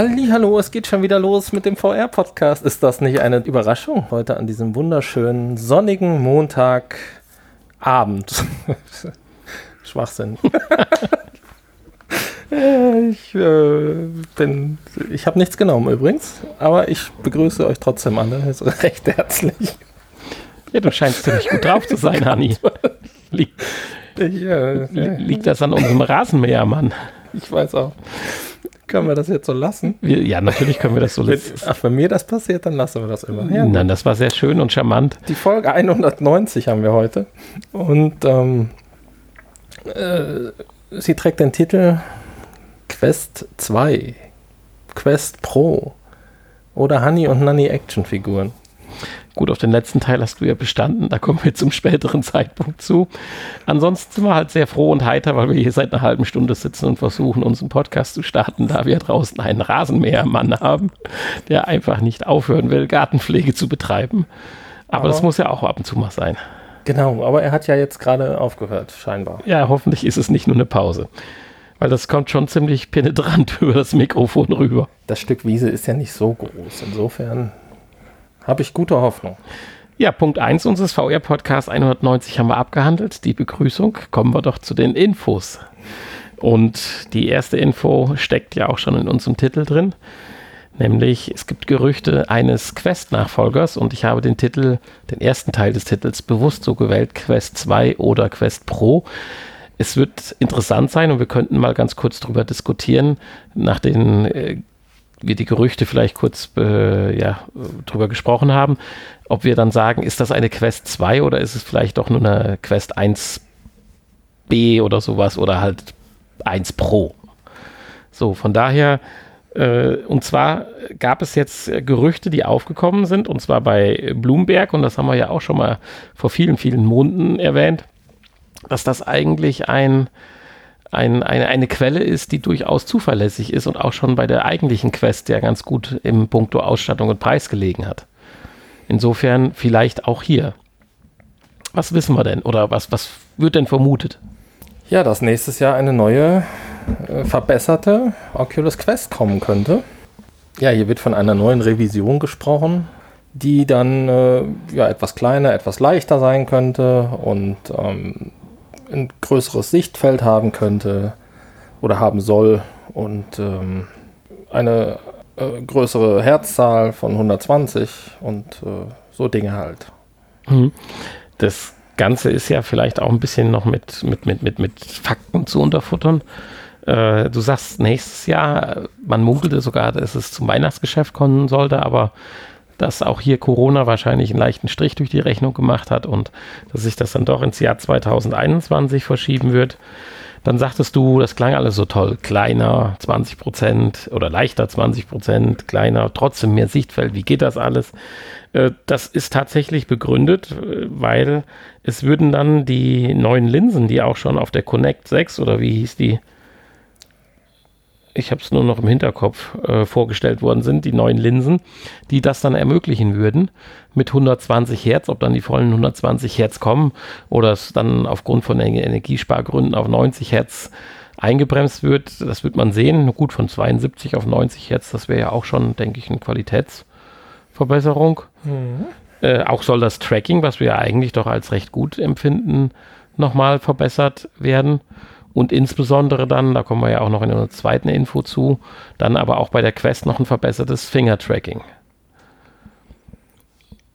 Hallihallo, es geht schon wieder los mit dem VR-Podcast. Ist das nicht eine Überraschung heute an diesem wunderschönen, sonnigen Montagabend? Schwachsinn. Ich habe nichts genommen übrigens, aber ich begrüße euch trotzdem alle recht herzlich. Ja, du scheinst ziemlich gut drauf zu sein, Hanni. Liegt das an unserem Rasenmäher, Mann? Ich weiß auch. Können wir das jetzt so lassen? Ja, natürlich können wir das so lassen. Wenn mir das passiert, dann lassen wir das immer. Ja. Nein, das war sehr schön und charmant. Die Folge 190 haben wir heute. Und sie trägt den Titel Quest 2, Quest Pro oder Honey und Nanny Actionfiguren. Gut, auf den letzten Teil hast du ja bestanden, da kommen wir zum späteren Zeitpunkt zu. Ansonsten sind wir halt sehr froh und heiter, weil wir hier seit einer halben Stunde sitzen und versuchen, unseren Podcast zu starten, da wir draußen einen Rasenmähermann haben, der einfach nicht aufhören will, Gartenpflege zu betreiben. Aber das muss ja auch ab und zu mal sein. Genau, aber er hat ja jetzt gerade aufgehört, scheinbar. Ja, hoffentlich ist es nicht nur eine Pause. Weil das kommt schon ziemlich penetrant über das Mikrofon rüber. Das Stück Wiese ist ja nicht so groß, insofern habe ich gute Hoffnung. Ja, Punkt 1 unseres VR-Podcasts 190 haben wir abgehandelt. Die Begrüßung, kommen wir doch zu den Infos. Und die erste Info steckt ja auch schon in unserem Titel drin. Nämlich, es gibt Gerüchte eines Quest-Nachfolgers und ich habe den Titel, den ersten Teil des Titels bewusst so gewählt, Quest 2 oder Quest Pro. Es wird interessant sein und wir könnten mal ganz kurz drüber diskutieren, nachdem wir die Gerüchte vielleicht kurz drüber gesprochen haben, ob wir dann sagen, ist das eine Quest 2 oder ist es vielleicht doch nur eine Quest 1b oder sowas oder halt 1 Pro. So, von daher, und zwar gab es jetzt Gerüchte, die aufgekommen sind, und zwar bei Bloomberg, und das haben wir ja auch schon mal vor vielen, vielen Monaten erwähnt, dass das eigentlich eine Quelle ist, die durchaus zuverlässig ist und auch schon bei der eigentlichen Quest ja ganz gut im Punkto Ausstattung und Preis gelegen hat. Insofern vielleicht auch hier. Was wissen wir denn oder was wird denn vermutet? Ja, dass nächstes Jahr eine neue, verbesserte Oculus Quest kommen könnte. Ja, hier wird von einer neuen Revision gesprochen, die dann etwas kleiner, etwas leichter sein könnte und ein größeres Sichtfeld haben könnte oder haben soll und eine größere Herzzahl von 120 und so Dinge halt. Das Ganze ist ja vielleicht auch ein bisschen noch mit Fakten zu unterfuttern. Du sagst nächstes Jahr, man munkelte sogar, dass es zum Weihnachtsgeschäft kommen sollte, aber dass auch hier Corona wahrscheinlich einen leichten Strich durch die Rechnung gemacht hat und dass sich das dann doch ins Jahr 2021 verschieben wird. Dann sagtest du, das klang alles so toll, kleiner 20% oder leichter 20%, kleiner, trotzdem mehr Sichtfeld, wie geht das alles? Das ist tatsächlich begründet, weil es würden dann die neuen Linsen, die auch schon auf der Connect 6 oder wie hieß die, ich habe es nur noch im Hinterkopf, vorgestellt worden sind, die neuen Linsen, die das dann ermöglichen würden mit 120 Hertz, ob dann die vollen 120 Hertz kommen oder es dann aufgrund von Energiespargründen auf 90 Hertz eingebremst wird, das wird man sehen. Gut, von 72 auf 90 Hertz, das wäre ja auch schon, denke ich, eine Qualitätsverbesserung. Mhm. Auch soll das Tracking, was wir ja eigentlich doch als recht gut empfinden, nochmal verbessert werden. Und insbesondere dann, da kommen wir ja auch noch in einer zweiten Info zu, dann aber auch bei der Quest noch ein verbessertes Finger-Tracking.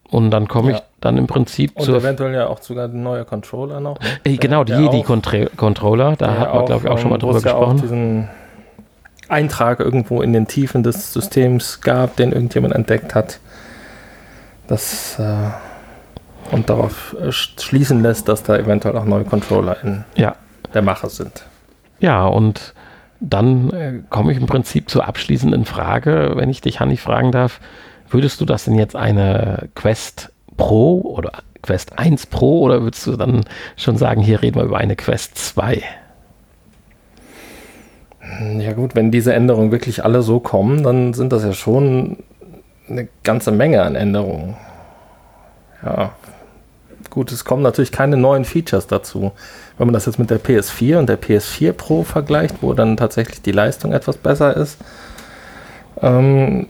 Und dann komme ich dann im Prinzip zu... Und eventuell ja auch sogar neue Controller noch. Genau, die Jedi-Controller, da hat man, glaube ich, auch schon mal drüber gesprochen. Auch diesen Eintrag irgendwo in den Tiefen des Systems gab, den irgendjemand entdeckt hat, das... und darauf schließen lässt, dass da eventuell auch neue Controller in... Ja. der Macher sind. Ja, und dann komme ich im Prinzip zur abschließenden Frage, wenn ich dich, Hanni, fragen darf, würdest du das denn jetzt eine Quest Pro oder Quest 1 Pro oder würdest du dann schon sagen, hier reden wir über eine Quest 2? Ja gut, wenn diese Änderungen wirklich alle so kommen, dann sind das ja schon eine ganze Menge an Änderungen. Ja, gut, es kommen natürlich keine neuen Features dazu. Wenn man das jetzt mit der PS4 und der PS4 Pro vergleicht, wo dann tatsächlich die Leistung etwas besser ist, Könnte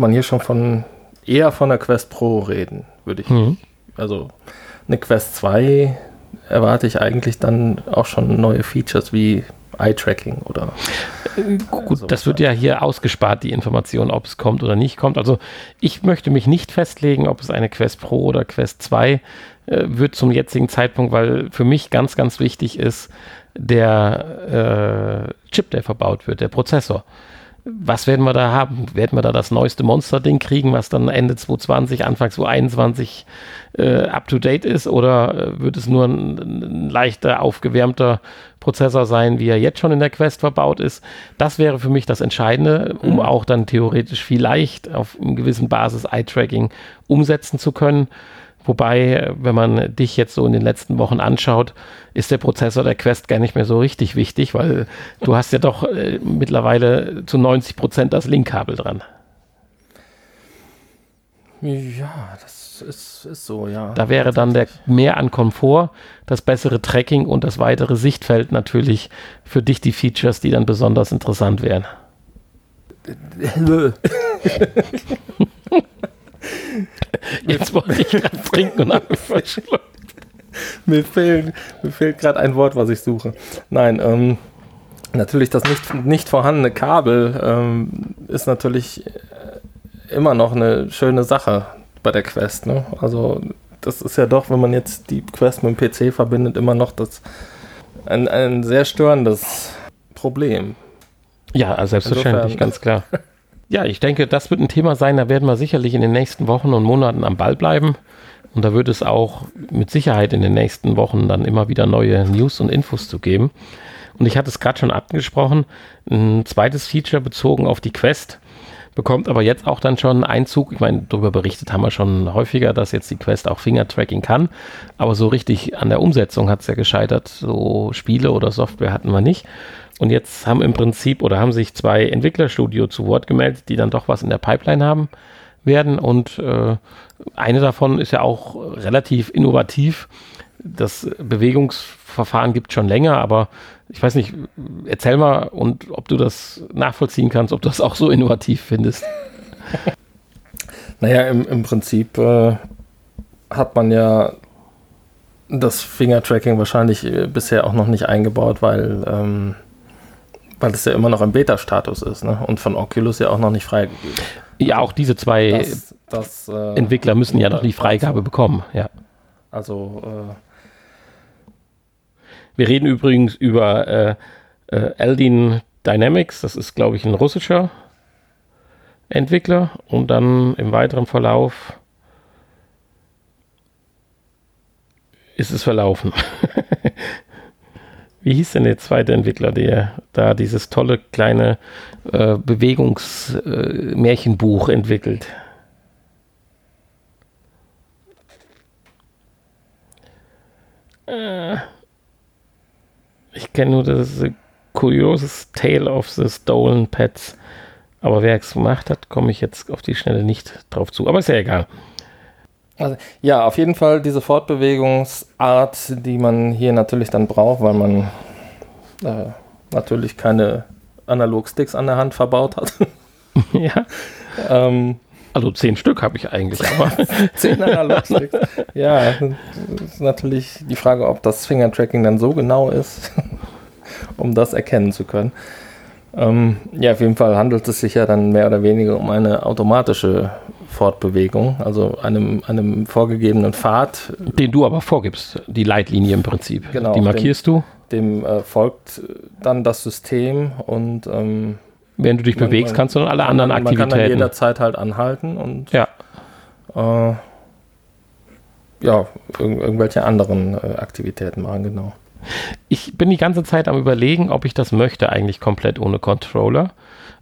man hier schon eher von der Quest Pro reden, würde ich. Mhm. Also eine Quest 2 erwarte ich eigentlich dann auch schon neue Features wie Eye-Tracking oder... Gut, das wird ja hier ausgespart, die Information, ob es kommt oder nicht kommt. Also ich möchte mich nicht festlegen, ob es eine Quest Pro oder Quest 2 wird zum jetzigen Zeitpunkt, weil für mich ganz, ganz wichtig ist der Chip, der verbaut wird, der Prozessor. Was werden wir da haben? Werden wir da das neueste Monster-Ding kriegen, was dann Ende 2020, Anfang 2021 up-to-date ist? Oder wird es nur ein leichter, aufgewärmter Prozessor sein, wie er jetzt schon in der Quest verbaut ist? Das wäre für mich das Entscheidende, um auch dann theoretisch vielleicht auf einer gewissen Basis Eye-Tracking umsetzen zu können. Wobei, wenn man dich jetzt so in den letzten Wochen anschaut, ist der Prozessor der Quest gar nicht mehr so richtig wichtig, weil du hast ja doch mittlerweile zu 90% das Link-Kabel dran. Ja, das ist so, ja. Da wäre dann der mehr an Komfort, das bessere Tracking und das weitere Sichtfeld natürlich für dich die Features, die dann besonders interessant wären. Jetzt wollte ich gerade trinken und habe mich verschluckt. Mir fehlt gerade ein Wort, was ich suche. Nein, natürlich das nicht vorhandene Kabel ist natürlich immer noch eine schöne Sache bei der Quest. Ne? Also das ist ja doch, wenn man jetzt die Quest mit dem PC verbindet, immer noch ein sehr störendes Problem. Ja, selbstverständlich, ganz klar. Ja, ich denke, das wird ein Thema sein, da werden wir sicherlich in den nächsten Wochen und Monaten am Ball bleiben und da wird es auch mit Sicherheit in den nächsten Wochen dann immer wieder neue News und Infos zu geben. Und ich hatte es gerade schon angesprochen, ein zweites Feature bezogen auf die Quest bekommt aber jetzt auch dann schon Einzug. Ich meine, darüber berichtet haben wir schon häufiger, dass jetzt die Quest auch Finger-Tracking kann, aber so richtig an der Umsetzung hat es ja gescheitert, so Spiele oder Software hatten wir nicht. Und jetzt haben im Prinzip oder haben sich zwei Entwicklerstudio zu Wort gemeldet, die dann doch was in der Pipeline haben werden. Und eine davon ist ja auch relativ innovativ. Das Bewegungsverfahren gibt es schon länger, aber ich weiß nicht, erzähl mal, und ob du das nachvollziehen kannst, ob du das auch so innovativ findest. Naja, im Prinzip hat man ja das Finger-Tracking wahrscheinlich bisher auch noch nicht eingebaut, weil es ja immer noch im Beta-Status ist, ne? Und von Oculus ja auch noch nicht freigegeben. Ja, auch diese zwei Entwickler müssen ja noch die Freigabe bekommen, ja. Also, wir reden übrigens über Aldin Dynamics, das ist, glaube ich, ein russischer Entwickler, und dann im weiteren Verlauf ist es verlaufen. Wie hieß denn der zweite Entwickler, der da dieses tolle kleine Bewegungsmärchenbuch entwickelt? Ich kenne nur das The Curious Tale of the Stolen Pets. Aber wer es gemacht hat, komme ich jetzt auf die Schnelle nicht drauf zu. Aber ist ja egal. Also, ja, auf jeden Fall diese Fortbewegungsart, die man hier natürlich dann braucht, weil man natürlich keine Analog-Sticks an der Hand verbaut hat. Ja. Also 10 Stück habe ich eigentlich, aber 10 Analog-Sticks. Ja, das ist natürlich die Frage, ob das Finger-Tracking dann so genau ist, um das erkennen zu können. Ja, auf jeden Fall handelt es sich ja dann mehr oder weniger um eine automatische Fortbewegung, also einem vorgegebenen Pfad. Den du aber vorgibst, die Leitlinie im Prinzip. Genau, die markierst du. Dem folgt dann das System und während du dich bewegst, kannst du dann alle anderen Aktivitäten. Man kann dann jederzeit halt anhalten und irgendwelche anderen Aktivitäten machen, genau. Ich bin die ganze Zeit am Überlegen, ob ich das möchte, eigentlich komplett ohne Controller,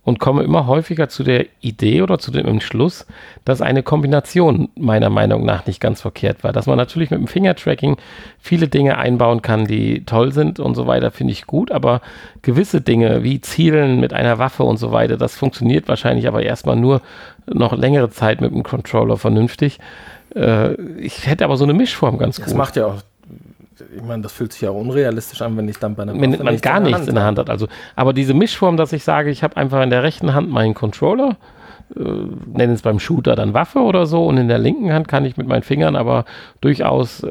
und komme immer häufiger zu der Idee oder zu dem Entschluss, dass eine Kombination meiner Meinung nach nicht ganz verkehrt war. Dass man natürlich mit dem Finger-Tracking viele Dinge einbauen kann, die toll sind und so weiter, finde ich gut, aber gewisse Dinge wie Zielen mit einer Waffe und so weiter, das funktioniert wahrscheinlich aber erstmal nur noch längere Zeit mit dem Controller vernünftig. Ich hätte aber so eine Mischform ganz gut. Das macht ja auch ich meine, das fühlt sich ja unrealistisch an, wenn ich dann bei einer Waffe man gar nichts in der Hand hat. Also, aber diese Mischform, dass ich sage, ich habe einfach in der rechten Hand meinen Controller, nenne es beim Shooter dann Waffe oder so, und in der linken Hand kann ich mit meinen Fingern aber durchaus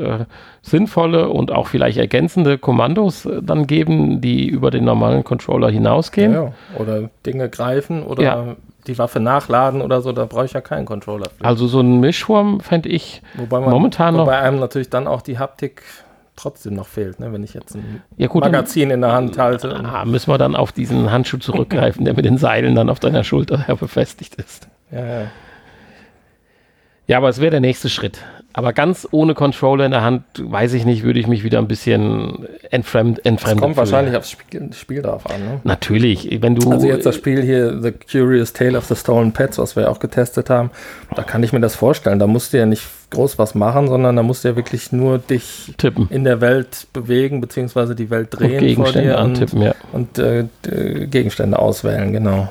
sinnvolle und auch vielleicht ergänzende Kommandos dann geben, die über den normalen Controller hinausgehen. Ja, oder Dinge greifen oder die Waffe nachladen oder so, da brauche ich ja keinen Controller. Also so ein Mischwurm fände ich momentan noch... Wobei einem natürlich dann auch die Haptik trotzdem noch fehlt, ne? Wenn ich jetzt ein Magazin in der Hand halte. Müssen wir dann auf diesen Handschuh zurückgreifen, der mit den Seilen dann auf deiner Schulter befestigt ist. Ja, aber es wäre der nächste Schritt. Aber ganz ohne Controller in der Hand, weiß ich nicht, würde ich mich wieder ein bisschen entfremden. Das kommt wahrscheinlich aufs Spiel drauf an. Ne? Natürlich. Wenn du also jetzt das Spiel hier, The Curious Tale of the Stolen Pets, was wir ja auch getestet haben, da kann ich mir das vorstellen. Da musst du ja nicht groß was machen, sondern da musst du ja wirklich nur dich tippen. In der Welt bewegen, beziehungsweise die Welt drehen und Gegenstände vor dir antippen, und Gegenstände auswählen, genau.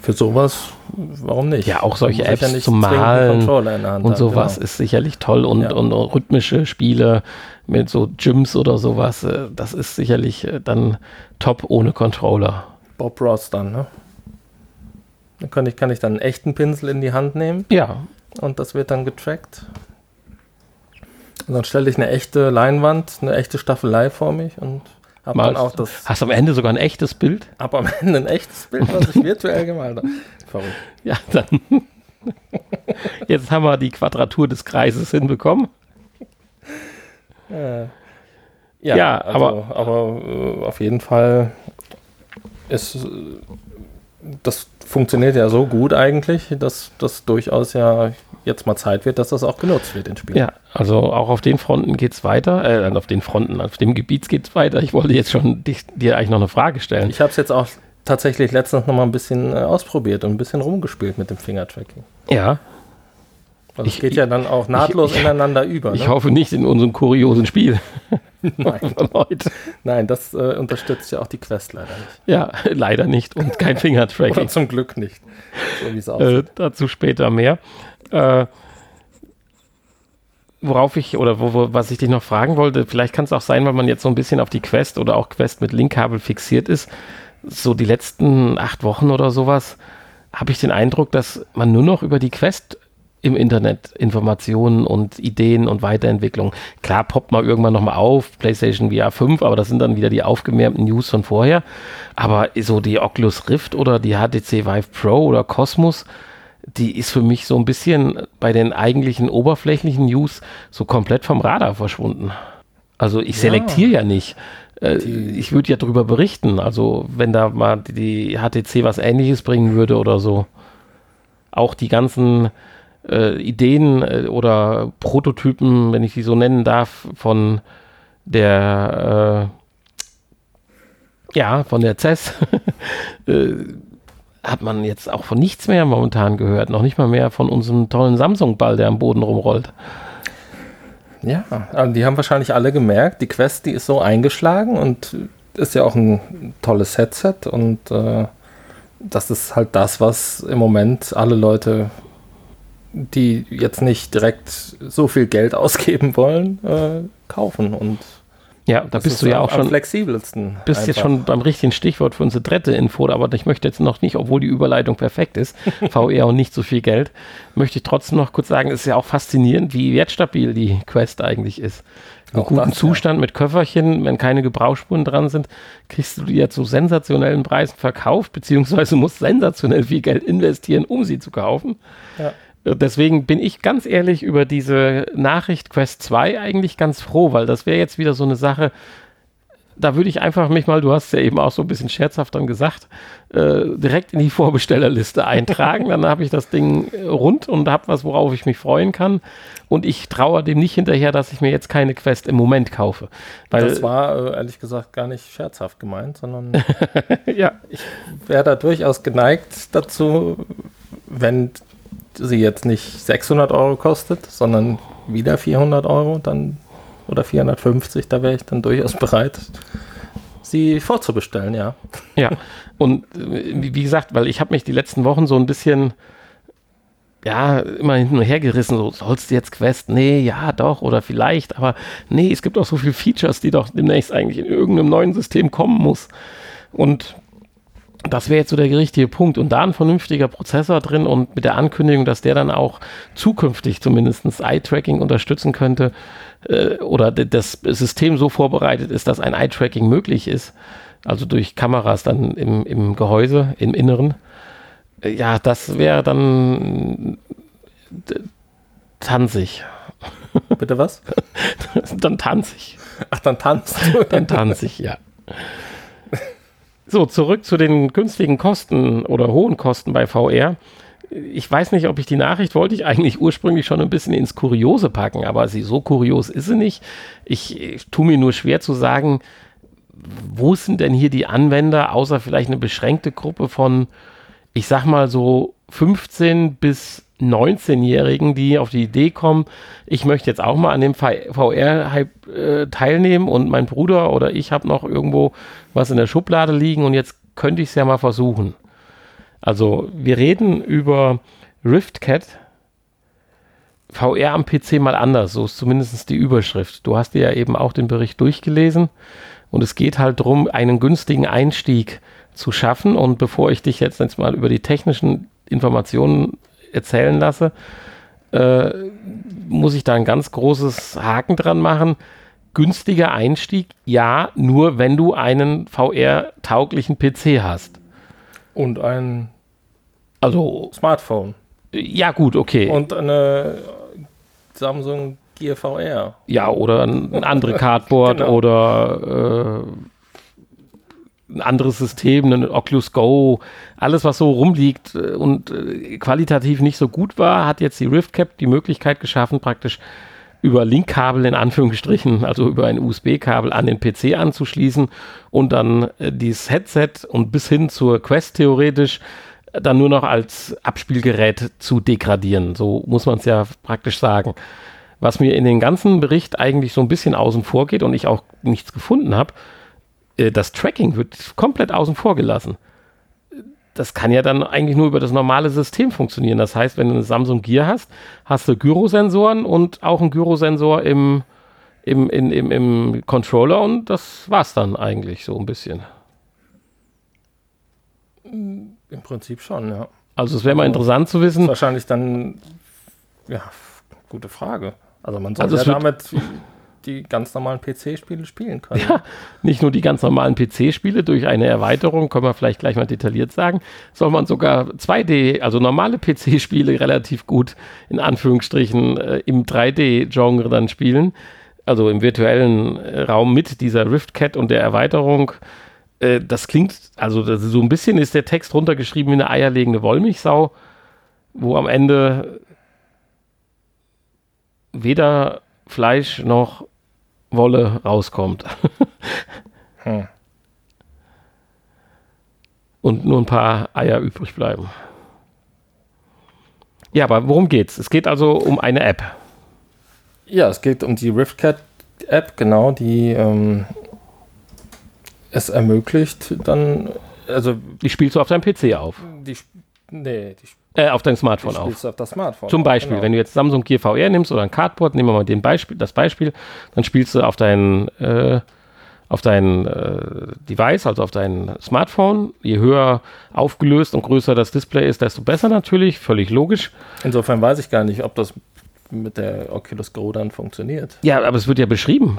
Für sowas, warum nicht? Ja, auch solche Apps ja zum Malen und sowas ist sicherlich toll und rhythmische Spiele mit so Gyms oder sowas, das ist sicherlich dann top ohne Controller. Bob Ross dann, ne? Dann kann ich dann einen echten Pinsel in die Hand nehmen. Ja. Und das wird dann getrackt. Und dann stelle ich eine echte Leinwand, eine echte Staffelei vor mich und hast am Ende sogar ein echtes Bild? Hab am Ende ein echtes Bild, was ich virtuell gemalt habe. Verrückt. Ja, dann. Jetzt haben wir die Quadratur des Kreises hinbekommen. Aber auf jeden Fall ist das funktioniert ja so gut eigentlich, dass das durchaus ja jetzt mal Zeit wird, dass das auch genutzt wird in Spielen. Ja, also auch auf den Fronten geht es weiter, auf dem Gebiet geht es weiter. Ich wollte jetzt schon dir eigentlich noch eine Frage stellen. Ich habe es jetzt auch tatsächlich letztens noch mal ein bisschen ausprobiert und ein bisschen rumgespielt mit dem Fingertracking. Ja. Also es geht ja dann auch nahtlos ineinander über. Ich hoffe nicht in unserem kuriosen Spiel. Nein, Nein, das unterstützt ja auch die Quest leider nicht. Ja, leider nicht und kein Fingertracking. Oder zum Glück nicht. So wie es aussieht. Dazu später mehr. Was ich dich noch fragen wollte, vielleicht kann es auch sein, weil man jetzt so ein bisschen auf die Quest oder auch Quest mit Linkkabel fixiert ist, so die letzten 8 Wochen oder sowas, habe ich den Eindruck, dass man nur noch über die Quest im Internet Informationen und Ideen und Weiterentwicklung. Klar, poppt mal irgendwann nochmal auf, PlayStation VR 5, aber das sind dann wieder die aufgewärmten News von vorher. Aber so die Oculus Rift oder die HTC Vive Pro oder Cosmos, die ist für mich so ein bisschen bei den eigentlichen oberflächlichen News so komplett vom Radar verschwunden. Also ich selektiere ja nicht. Ich würde ja drüber berichten. Also wenn da mal die HTC was Ähnliches bringen würde oder so. Auch die ganzen Ideen oder Prototypen, wenn ich die so nennen darf, von der CES hat man jetzt auch von nichts mehr momentan gehört, noch nicht mal mehr von unserem tollen Samsung-Ball, der am Boden rumrollt. Ja, also die haben wahrscheinlich alle gemerkt, die Quest, die ist so eingeschlagen und ist ja auch ein tolles Headset und das ist halt das, was im Moment alle Leute, die jetzt nicht direkt so viel Geld ausgeben wollen, kaufen. Und ja, da bist du ja auch schon am flexibelsten. Bist einfach jetzt schon beim richtigen Stichwort für unsere dritte Info, aber ich möchte jetzt noch nicht, obwohl die Überleitung perfekt ist, VR und nicht so viel Geld, möchte ich trotzdem noch kurz sagen, es ist ja auch faszinierend, wie wertstabil die Quest eigentlich ist. Im guten Zustand mit Köfferchen, wenn keine Gebrauchsspuren dran sind, kriegst du die ja zu sensationellen Preisen verkauft, beziehungsweise musst sensationell viel Geld investieren, um sie zu kaufen. Ja. Deswegen bin ich ganz ehrlich über diese Nachricht Quest 2 eigentlich ganz froh, weil das wäre jetzt wieder so eine Sache, da würde ich einfach mich mal, du hast es ja eben auch so ein bisschen scherzhaft dann gesagt, direkt in die Vorbestellerliste eintragen, dann habe ich das Ding rund und habe was, worauf ich mich freuen kann und ich traue dem nicht hinterher, dass ich mir jetzt keine Quest im Moment kaufe. Weil das war ehrlich gesagt gar nicht scherzhaft gemeint, sondern ich wäre da durchaus geneigt dazu, wenn sie jetzt nicht 600 Euro kostet, sondern wieder 400 Euro dann oder 450, da wäre ich dann durchaus bereit, sie vorzubestellen, ja. Ja, und wie gesagt, weil ich habe mich die letzten Wochen so ein bisschen ja, immer hin und her gerissen, so, sollst du jetzt Quest? Nee, ja, doch, oder vielleicht, aber nee, es gibt auch so viele Features, die doch demnächst eigentlich in irgendeinem neuen System kommen muss. Und das wäre jetzt so der richtige Punkt. Und da ein vernünftiger Prozessor drin und mit der Ankündigung, dass der dann auch zukünftig zumindest Eye-Tracking unterstützen könnte, oder das System so vorbereitet ist, dass ein Eye-Tracking möglich ist, also durch Kameras dann im Gehäuse, im Inneren. Ja, das wäre dann tanzig. Bitte was? Dann tanzig. Ach, dann tanzt. Dann tanzig, ja. So, zurück zu den günstigen Kosten oder hohen Kosten bei VR. Ich weiß nicht, ob ich die Nachricht wollte ich eigentlich ursprünglich schon ein bisschen ins Kuriose packen, aber so kurios ist sie nicht. Ich tue mir nur schwer zu sagen, wo sind denn hier die Anwender, außer vielleicht eine beschränkte Gruppe von, ich sag mal so 15- bis 19-Jährigen, die auf die Idee kommen, ich möchte jetzt auch mal an dem VR-Hype teilnehmen und mein Bruder oder ich habe noch irgendwo was in der Schublade liegen und jetzt könnte ich es ja mal versuchen. Also wir reden über RiftCat, VR am PC mal anders, so ist zumindest die Überschrift. Du hast dir ja eben auch den Bericht durchgelesen und es geht halt darum, einen günstigen Einstieg zu schaffen und bevor ich dich jetzt mal über die technischen Informationen erzählen lasse, muss ich da ein ganz großes Haken dran machen. Günstiger Einstieg, ja, nur wenn du einen VR-tauglichen PC hast. Und ein Smartphone. Ja, gut, okay. Und eine Samsung Gear VR. Ja, oder ein anderes Cardboard genau. Oder ein anderes System, ein Oculus Go, alles was so rumliegt und qualitativ nicht so gut war, hat jetzt die RiftCat die Möglichkeit geschaffen, praktisch über Linkkabel in Anführungsstrichen, also über ein USB-Kabel an den PC anzuschließen und dann dieses Headset und bis hin zur Quest theoretisch dann nur noch als Abspielgerät zu degradieren. So muss man es ja praktisch sagen. Was mir in den ganzen Bericht eigentlich so ein bisschen außen vor geht und ich auch nichts gefunden habe, das Tracking wird komplett außen vor gelassen. Das kann ja dann eigentlich nur über das normale System funktionieren. Das heißt, wenn du eine Samsung Gear hast, hast du Gyrosensoren und auch einen Gyrosensor im Controller und das war's dann eigentlich so ein bisschen. Im Prinzip schon, ja. Also es wäre mal interessant zu wissen. Wahrscheinlich dann, ja, gute Frage. Also man soll also ja damit die ganz normalen PC-Spiele spielen können. Ja, nicht nur die ganz normalen PC-Spiele, durch eine Erweiterung, können wir vielleicht gleich mal detailliert sagen, soll man sogar 2D, also normale PC-Spiele relativ gut, in Anführungsstrichen, im 3D-Genre dann spielen, also im virtuellen Raum mit dieser RiftCat und der Erweiterung. Das klingt, also das so ein bisschen ist der Text runtergeschrieben wie eine eierlegende Wollmilchsau, wo am Ende weder Fleisch noch Wolle rauskommt. Hm. Und nur ein paar Eier übrig bleiben. Ja, aber worum geht's? Es geht also um eine App. Ja, es geht um die RiftCat-App, genau, die es ermöglicht dann, also... Die spielst du auf deinem PC auf? Auf dein Smartphone auf. Auf das Smartphone zum Beispiel, genau. Wenn du jetzt Samsung Gear VR nimmst oder ein Cardboard, nehmen wir mal das Beispiel, dann spielst du auf dein Device, also auf dein Smartphone. Je höher aufgelöst und größer das Display ist, desto besser natürlich, völlig logisch. Insofern weiß ich gar nicht, ob das mit der Oculus Go dann funktioniert. Ja, aber es wird ja beschrieben.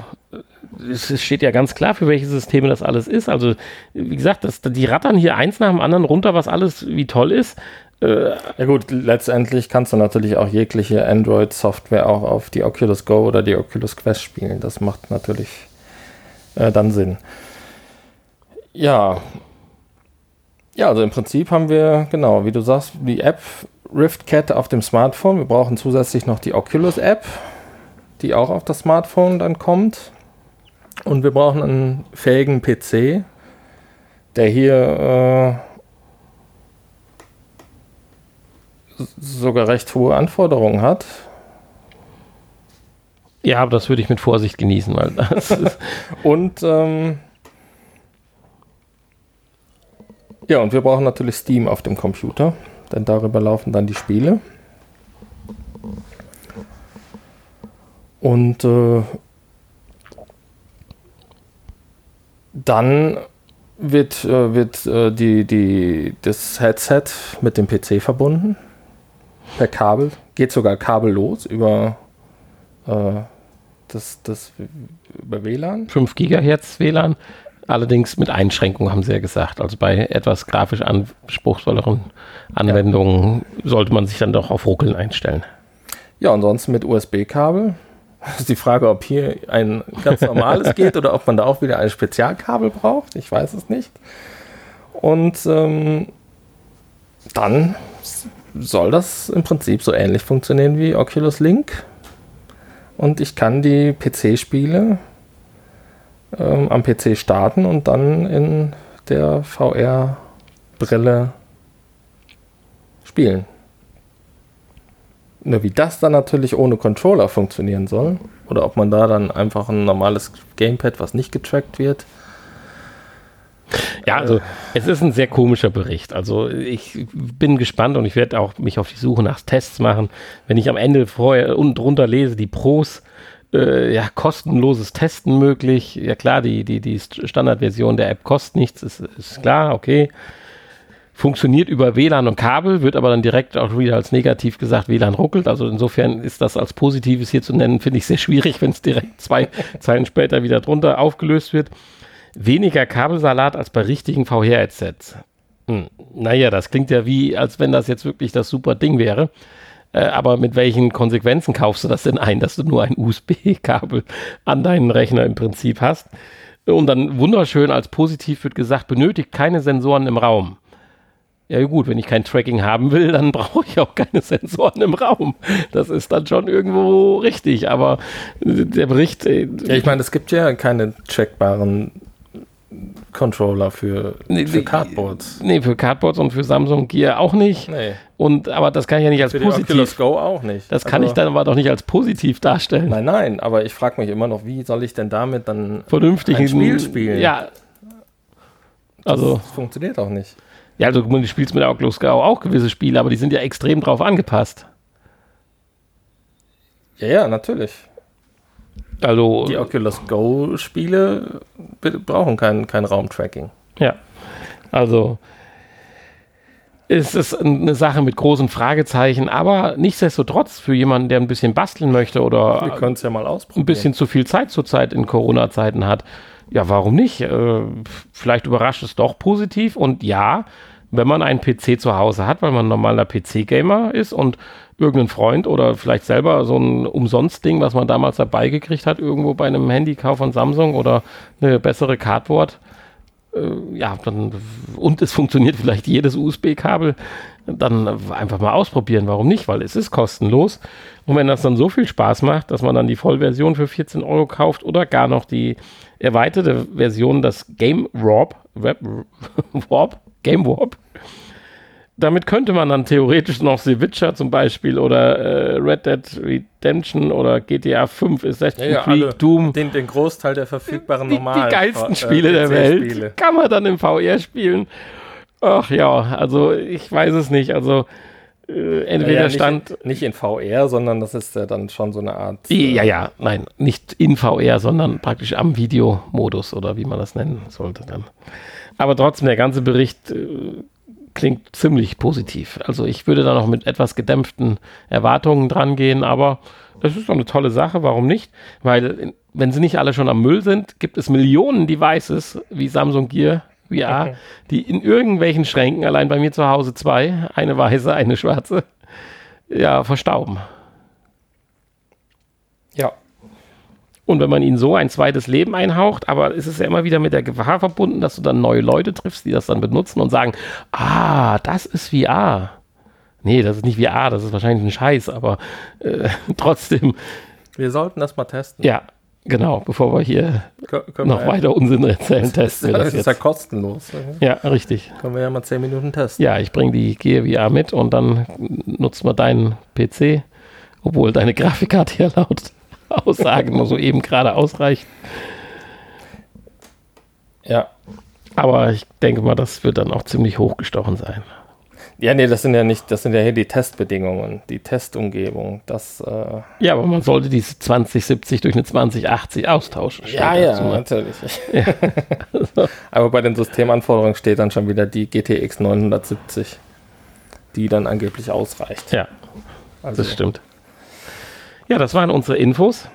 Es steht ja ganz klar, für welche Systeme das alles ist. Also, wie gesagt, die rattern hier eins nach dem anderen runter, was alles wie toll ist. Ja gut, letztendlich kannst du natürlich auch jegliche Android-Software auch auf die Oculus Go oder die Oculus Quest spielen. Das macht natürlich dann Sinn. Ja, also im Prinzip haben wir, genau, wie du sagst, die App RiftCat auf dem Smartphone. Wir brauchen zusätzlich noch die Oculus-App, die auch auf das Smartphone dann kommt. Und wir brauchen einen fähigen PC, der hier... sogar recht hohe Anforderungen hat. Ja, aber das würde ich mit Vorsicht genießen. Weil das und ja, und wir brauchen natürlich Steam auf dem Computer, denn darüber laufen dann die Spiele. Und dann wird das Headset mit dem PC verbunden, per Kabel, geht sogar kabellos über das über WLAN. 5 Gigahertz WLAN, allerdings mit Einschränkungen, haben sie ja gesagt. Also bei etwas grafisch anspruchsvolleren Anwendungen sollte man sich dann doch auf Ruckeln einstellen. Ja, ansonsten mit USB-Kabel. Das ist die Frage, ob hier ein ganz normales geht oder ob man da auch wieder ein Spezialkabel braucht. Ich weiß es nicht. Und dann soll das im Prinzip so ähnlich funktionieren wie Oculus Link. Und ich kann die PC-Spiele am PC starten und dann in der VR-Brille spielen. Nur wie das dann natürlich ohne Controller funktionieren soll, oder ob man da dann einfach ein normales Gamepad, was nicht getrackt wird. Ja, also es ist ein sehr komischer Bericht. Also ich bin gespannt und ich werde auch mich auf die Suche nach Tests machen. Wenn ich am Ende vorher unten drunter lese, die Pros, kostenloses Testen möglich. Ja klar, die Standardversion der App kostet nichts, ist klar, okay. Funktioniert über WLAN und Kabel, wird aber dann direkt auch wieder als negativ gesagt, WLAN ruckelt. Also insofern ist das als Positives hier zu nennen, finde ich sehr schwierig, wenn es direkt 2 Zeilen später wieder drunter aufgelöst wird. Weniger Kabelsalat als bei richtigen VR-Headsets. Naja, das klingt ja wie, als wenn das jetzt wirklich das super Ding wäre. Aber mit welchen Konsequenzen kaufst du das denn ein, dass du nur ein USB-Kabel an deinen Rechner im Prinzip hast? Und dann wunderschön als positiv wird gesagt, benötigt keine Sensoren im Raum. Ja gut, wenn ich kein Tracking haben will, dann brauche ich auch keine Sensoren im Raum. Das ist dann schon irgendwo richtig, aber der Bericht... Ja, ich meine, es gibt ja keine trackbaren Controller für Cardboards. Nee, für Cardboards und für Samsung Gear auch nicht. Nee. Aber das kann ich ja nicht als für positiv... Für Oculus Go auch nicht. Das kann ich dann aber doch nicht als positiv darstellen. Nein, aber ich frage mich immer noch, wie soll ich denn damit dann vernünftig ein Spiel spielen? Ja. Also das funktioniert auch nicht. Ja, also du spielst mit der Oculus Go auch gewisse Spiele, aber die sind ja extrem drauf angepasst. Ja, natürlich. Also die Oculus Go-Spiele brauchen kein Raumtracking. Ja, also es ist eine Sache mit großen Fragezeichen, aber nichtsdestotrotz für jemanden, der ein bisschen basteln möchte oder wir können's ja mal ausprobieren, ein bisschen zu viel Zeit zurzeit in Corona-Zeiten hat, ja, warum nicht? Vielleicht überrascht es doch positiv und ja, wenn man einen PC zu Hause hat, weil man ein normaler PC-Gamer ist und irgendein Freund oder vielleicht selber so ein Umsonst-Ding, was man damals dabei gekriegt hat, irgendwo bei einem Handykauf von Samsung oder eine bessere Cardboard, und es funktioniert vielleicht jedes USB-Kabel, dann einfach mal ausprobieren, warum nicht? Weil es ist kostenlos und wenn das dann so viel Spaß macht, dass man dann die Vollversion für 14 Euro kauft oder gar noch die erweiterte Version, das Game Warp. Damit könnte man dann theoretisch noch The Witcher zum Beispiel oder Red Dead Redemption oder GTA 5 ist echt Doom. Den Großteil der verfügbaren normalen die geilsten Spiele der Welt kann man dann im VR spielen. Ach ja, also ich weiß es nicht. Also entweder stand... Nicht in VR, sondern das ist ja dann schon so eine Art... nein, nicht in VR, sondern praktisch am Videomodus oder wie man das nennen sollte dann. Aber trotzdem, der ganze Bericht klingt ziemlich positiv. Also ich würde da noch mit etwas gedämpften Erwartungen dran gehen, aber das ist doch eine tolle Sache, warum nicht? Weil, wenn sie nicht alle schon am Müll sind, gibt es Millionen Devices wie Samsung Gear VR, die in irgendwelchen Schränken, allein bei mir zu Hause 2, eine weiße, eine schwarze, verstauben. Ja. Und wenn man ihnen so ein zweites Leben einhaucht, aber es ist ja immer wieder mit der Gefahr verbunden, dass du dann neue Leute triffst, die das dann benutzen und sagen, das ist VR. Nee, das ist nicht VR, das ist wahrscheinlich ein Scheiß, aber trotzdem. Wir sollten das mal testen. Ja. Genau, bevor wir hier noch weiter Unsinn erzählen, testen wir das jetzt. Das ist ja kostenlos. Ja, richtig. Können wir ja mal 10 Minuten testen. Ja, ich bringe die Gear VR mit und dann nutzen wir deinen PC, obwohl deine Grafikkarte hier laut Aussagen nur so eben gerade ausreicht. Ja. Aber ich denke mal, das wird dann auch ziemlich hochgestochen sein. Ja, nee, das sind ja nicht, das sind ja hier die Testbedingungen, die Testumgebung. Das, ja, aber man sollte diese 2070 durch eine 2080 austauschen. Ja, ja, natürlich. Ja. Also. Aber bei den Systemanforderungen steht dann schon wieder die GTX 970, die dann angeblich ausreicht. Ja, also. Das stimmt. Ja, das waren unsere Infos.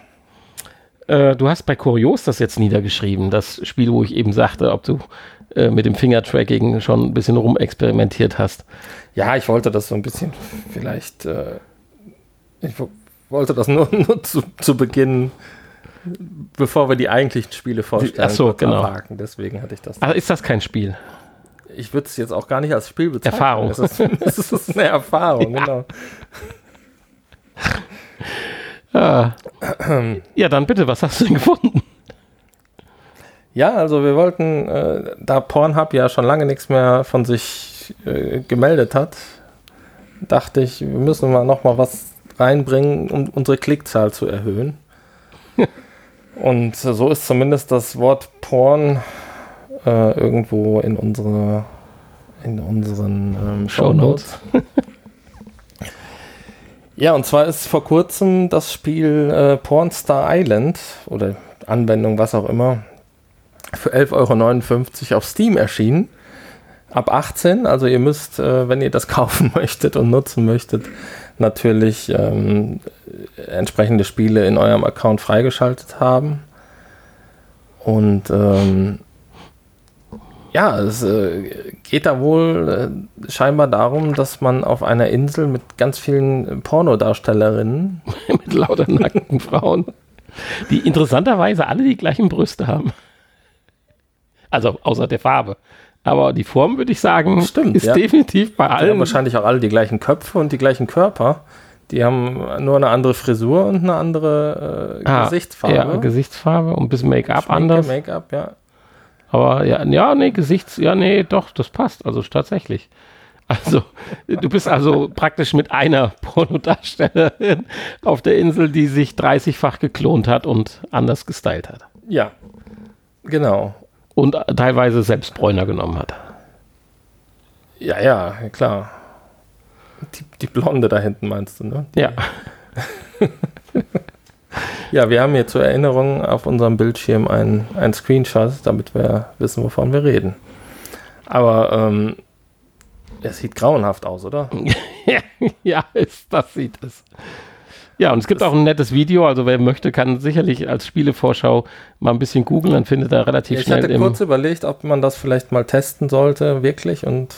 Du hast bei Kurios das jetzt niedergeschrieben, das Spiel, wo ich eben sagte, ob du mit dem Fingertracking schon ein bisschen rumexperimentiert hast. Ja, ich wollte das so ein bisschen vielleicht, ich wollte das nur zu Beginn, bevor wir die eigentlichen Spiele vorstellen, abhaken. Deswegen hatte ich das. Also ist das kein Spiel? Ich würde es jetzt auch gar nicht als Spiel bezeichnen. Erfahrung. Es ist eine Erfahrung, ja. Genau. Ja. Ja, dann bitte, was hast du denn gefunden? Ja, also wir wollten, da Pornhub ja schon lange nichts mehr von sich gemeldet hat, dachte ich, wir müssen mal nochmal was reinbringen, um unsere Klickzahl zu erhöhen. Und so ist zumindest das Wort Porn irgendwo in unseren Shownotes. Ja, und zwar ist vor kurzem das Spiel Pornstar Island oder Anwendung, was auch immer, für 11,59 Euro auf Steam erschienen. Ab 18, also ihr müsst, wenn ihr das kaufen möchtet und nutzen möchtet, natürlich entsprechende Spiele in eurem Account freigeschaltet haben. Und ja, es geht da wohl scheinbar darum, dass man auf einer Insel mit ganz vielen Pornodarstellerinnen, mit lauter nackten Frauen, die interessanterweise alle die gleichen Brüste haben. Also außer der Farbe. Aber die Form, würde ich sagen, stimmt, ist ja definitiv bei allen. Die haben wahrscheinlich auch alle die gleichen Köpfe und die gleichen Körper. Die haben nur eine andere Frisur und eine andere Gesichtsfarbe. Ja, Gesichtsfarbe und ein bisschen Make-up. Schminke, anders. Make-up, ja. Aber doch, das passt. Also tatsächlich. Also du bist also praktisch mit einer Pornodarstellerin auf der Insel, die sich 30-fach geklont hat und anders gestylt hat. Ja, genau. Und teilweise selbst Bräuner genommen hat. Ja, ja, klar. Die Blonde da hinten meinst du, ne? Ja. Ja, wir haben hier zur Erinnerung auf unserem Bildschirm ein Screenshot, damit wir wissen, wovon wir reden. Aber es sieht grauenhaft aus, oder? Ja, das sieht es. Ja, und es gibt auch ein nettes Video, also wer möchte, kann sicherlich als Spielevorschau mal ein bisschen googeln, dann findet er relativ schnell. Ich hatte kurz überlegt, ob man das vielleicht mal testen sollte, wirklich, und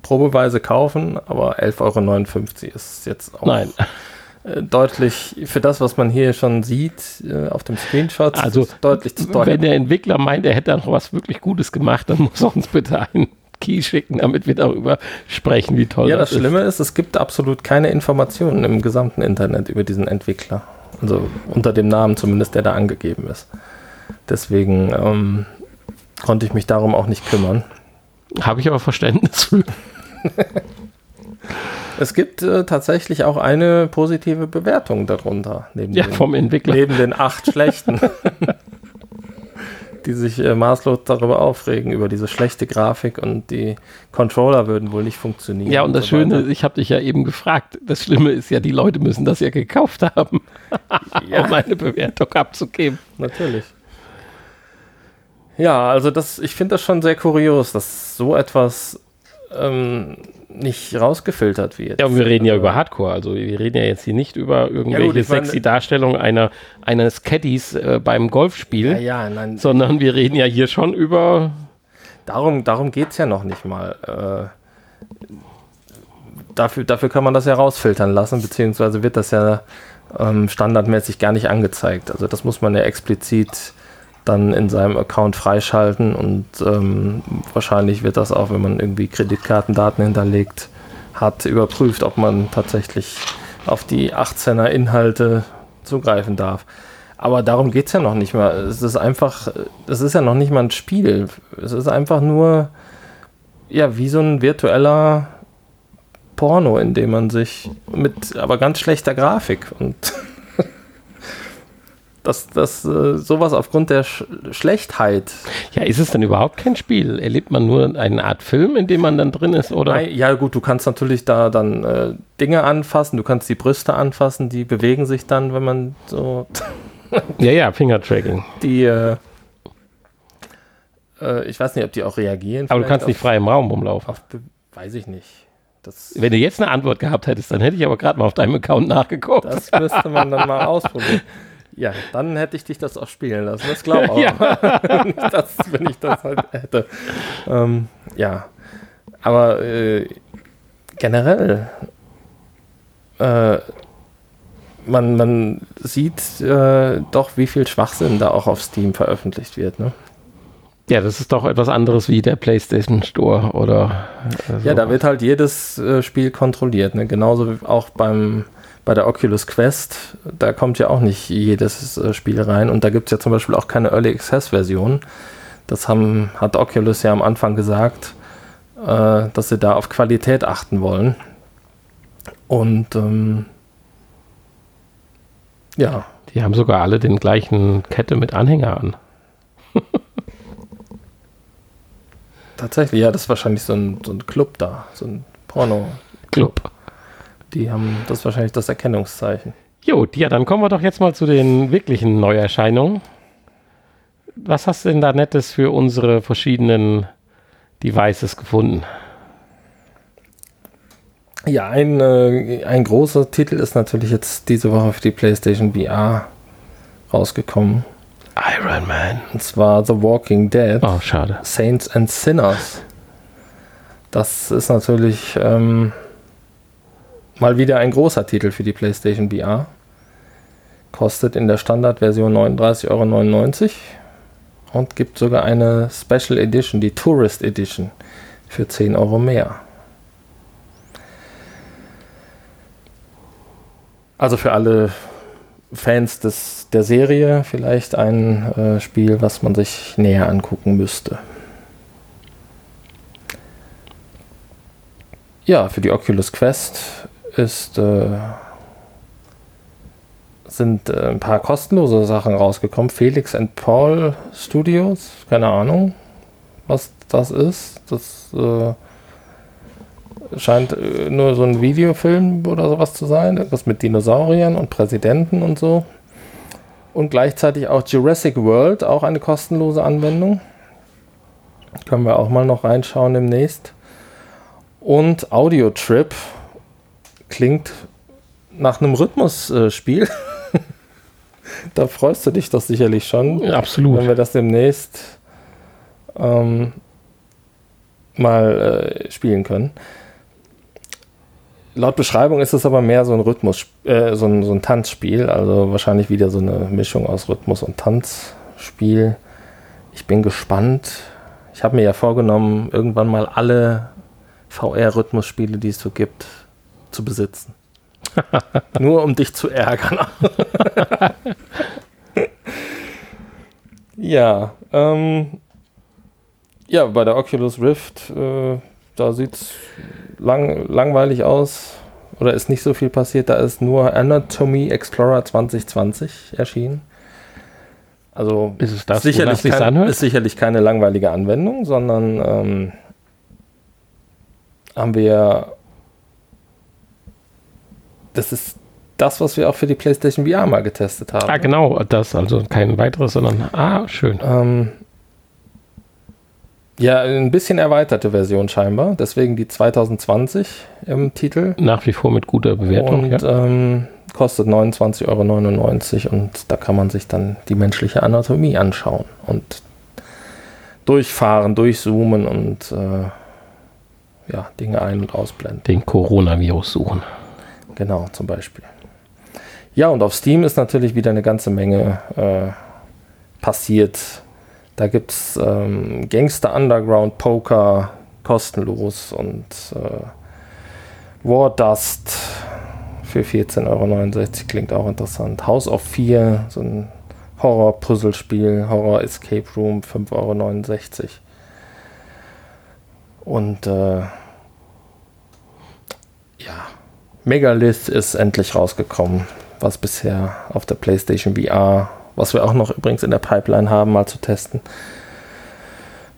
probeweise kaufen, aber 11,59 Euro ist jetzt auch deutlich, für das, was man hier schon sieht, auf dem Screenshot, also ist deutlich zu teuer. Wenn der Entwickler meint, er hätte da noch was wirklich Gutes gemacht, dann muss er uns bitte einen Key schicken, damit wir darüber sprechen, wie toll das ist. Ja, das Schlimme ist, es gibt absolut keine Informationen im gesamten Internet über diesen Entwickler. Also unter dem Namen zumindest, der da angegeben ist. Deswegen konnte ich mich darum auch nicht kümmern. Habe ich aber Verständnis für. Es gibt tatsächlich auch eine positive Bewertung darunter. Vom Entwickler. Neben den 8 schlechten. Die sich maßlos darüber aufregen, über diese schlechte Grafik, und die Controller würden wohl nicht funktionieren. Ja, und das Schöne, ich habe dich ja eben gefragt, das Schlimme ist ja, die Leute müssen das ja gekauft haben, ja, um eine Bewertung abzugeben. Natürlich. Ja, also ich finde das schon sehr kurios, dass so etwas nicht rausgefiltert wird. Ja, und wir reden ja über Hardcore, also wir reden ja jetzt hier nicht über irgendwelche sexy Darstellung eines Caddies beim Golfspiel, sondern wir reden ja hier schon über... Darum geht es ja noch nicht mal. Dafür kann man das ja rausfiltern lassen, beziehungsweise wird das ja standardmäßig gar nicht angezeigt. Also das muss man ja explizit dann in seinem Account freischalten, und wahrscheinlich wird das auch, wenn man irgendwie Kreditkartendaten hinterlegt hat, überprüft, ob man tatsächlich auf die 18er Inhalte zugreifen darf. Aber darum geht es ja noch nicht mal. Es ist ja noch nicht mal ein Spiel. Es ist einfach nur, ja, wie so ein virtueller Porno, in dem man sich aber ganz schlechter Grafik und dass sowas aufgrund der Schlechtheit. Ja, ist es denn überhaupt kein Spiel? Erlebt man nur eine Art Film, in dem man dann drin ist, oder? Nein, ja gut, du kannst natürlich da dann Dinge anfassen, du kannst die Brüste anfassen, die bewegen sich dann, wenn man so... ja, Finger-Tracking. Die, ich weiß nicht, ob die auch reagieren. Aber du kannst nicht frei im Raum rumlaufen. Weiß ich nicht. Wenn du jetzt eine Antwort gehabt hättest, dann hätte ich aber gerade mal auf deinem Account nachgeguckt. Das müsste man dann mal ausprobieren. Ja, dann hätte ich dich das auch spielen lassen. Das glaube ich auch. Ja. Wenn ich das halt hätte. Ja, aber generell, man sieht doch, wie viel Schwachsinn da auch auf Steam veröffentlicht wird, ne? Ja, das ist doch etwas anderes wie der PlayStation Store oder so. Ja, da wird halt jedes Spiel kontrolliert, ne? Genauso wie auch bei der Oculus Quest, da kommt ja auch nicht jedes Spiel rein und da gibt es ja zum Beispiel auch keine Early Access Version. Das hat Oculus ja am Anfang gesagt, dass sie da auf Qualität achten wollen. Und ja. Die haben sogar alle den gleichen Kette mit Anhänger an. Tatsächlich, ja, das ist wahrscheinlich so ein Club da, so ein Porno-Club. Die haben das wahrscheinlich das Erkennungszeichen. Gut, ja, dann kommen wir doch jetzt mal zu den wirklichen Neuerscheinungen. Was hast du denn da Nettes für unsere verschiedenen Devices gefunden? Ja, ein großer Titel ist natürlich jetzt diese Woche für die PlayStation VR rausgekommen. Iron Man. Und zwar The Walking Dead. Oh, schade. Saints and Sinners. Das ist natürlich mal wieder ein großer Titel für die PlayStation VR. Kostet in der Standardversion 39,99 € und gibt sogar eine Special Edition, die Tourist Edition, für 10 € mehr. Also für alle Fans der Serie vielleicht ein Spiel, was man sich näher angucken müsste. Ja, für die Oculus Quest sind ein paar kostenlose Sachen rausgekommen. Felix and Paul Studios, keine Ahnung, was das ist. Das scheint nur so ein Videofilm oder sowas zu sein, irgendwas mit Dinosauriern und Präsidenten und so. Und gleichzeitig auch Jurassic World, auch eine kostenlose Anwendung. Können wir auch mal noch reinschauen demnächst. Und Audio Trip klingt nach einem Rhythmusspiel. Da freust du dich doch sicherlich schon. Ja, absolut. Wenn wir das demnächst mal spielen können. Laut Beschreibung ist es aber mehr so ein Rhythmus, so ein Tanzspiel, also wahrscheinlich wieder so eine Mischung aus Rhythmus und Tanzspiel. Ich bin gespannt. Ich habe mir ja vorgenommen, irgendwann mal alle VR-Rhythmusspiele, die es so gibt, zu besitzen. Nur um dich zu ärgern. Ja, ja, bei der Oculus Rift, da sieht es langweilig aus oder ist nicht so viel passiert. Da ist nur Anatomy Explorer 2020 erschienen. Also ist es das, sicherlich ist sicherlich keine langweilige Anwendung, sondern haben wir, das ist das, was wir auch für die PlayStation VR mal getestet haben. Ah, genau, das, also kein weiteres, sondern schön. Ja, ein bisschen erweiterte Version scheinbar, deswegen die 2020 im Titel. Nach wie vor mit guter Bewertung. Und ja. Kostet 29,99 € und da kann man sich dann die menschliche Anatomie anschauen und durchfahren, durchzoomen und ja, Dinge ein- und ausblenden. Den Coronavirus suchen. Genau, zum Beispiel. Ja, und auf Steam ist natürlich wieder eine ganze Menge passiert. Da gibt es Gangster Underground Poker kostenlos und War Dust für 14,69 € klingt auch interessant. House of Fear, so ein Horror-Puzzlespiel, Horror Escape Room, 5,69 € und ja, Megalith ist endlich rausgekommen, was bisher auf der PlayStation VR was wir auch noch übrigens in der Pipeline haben, mal zu testen.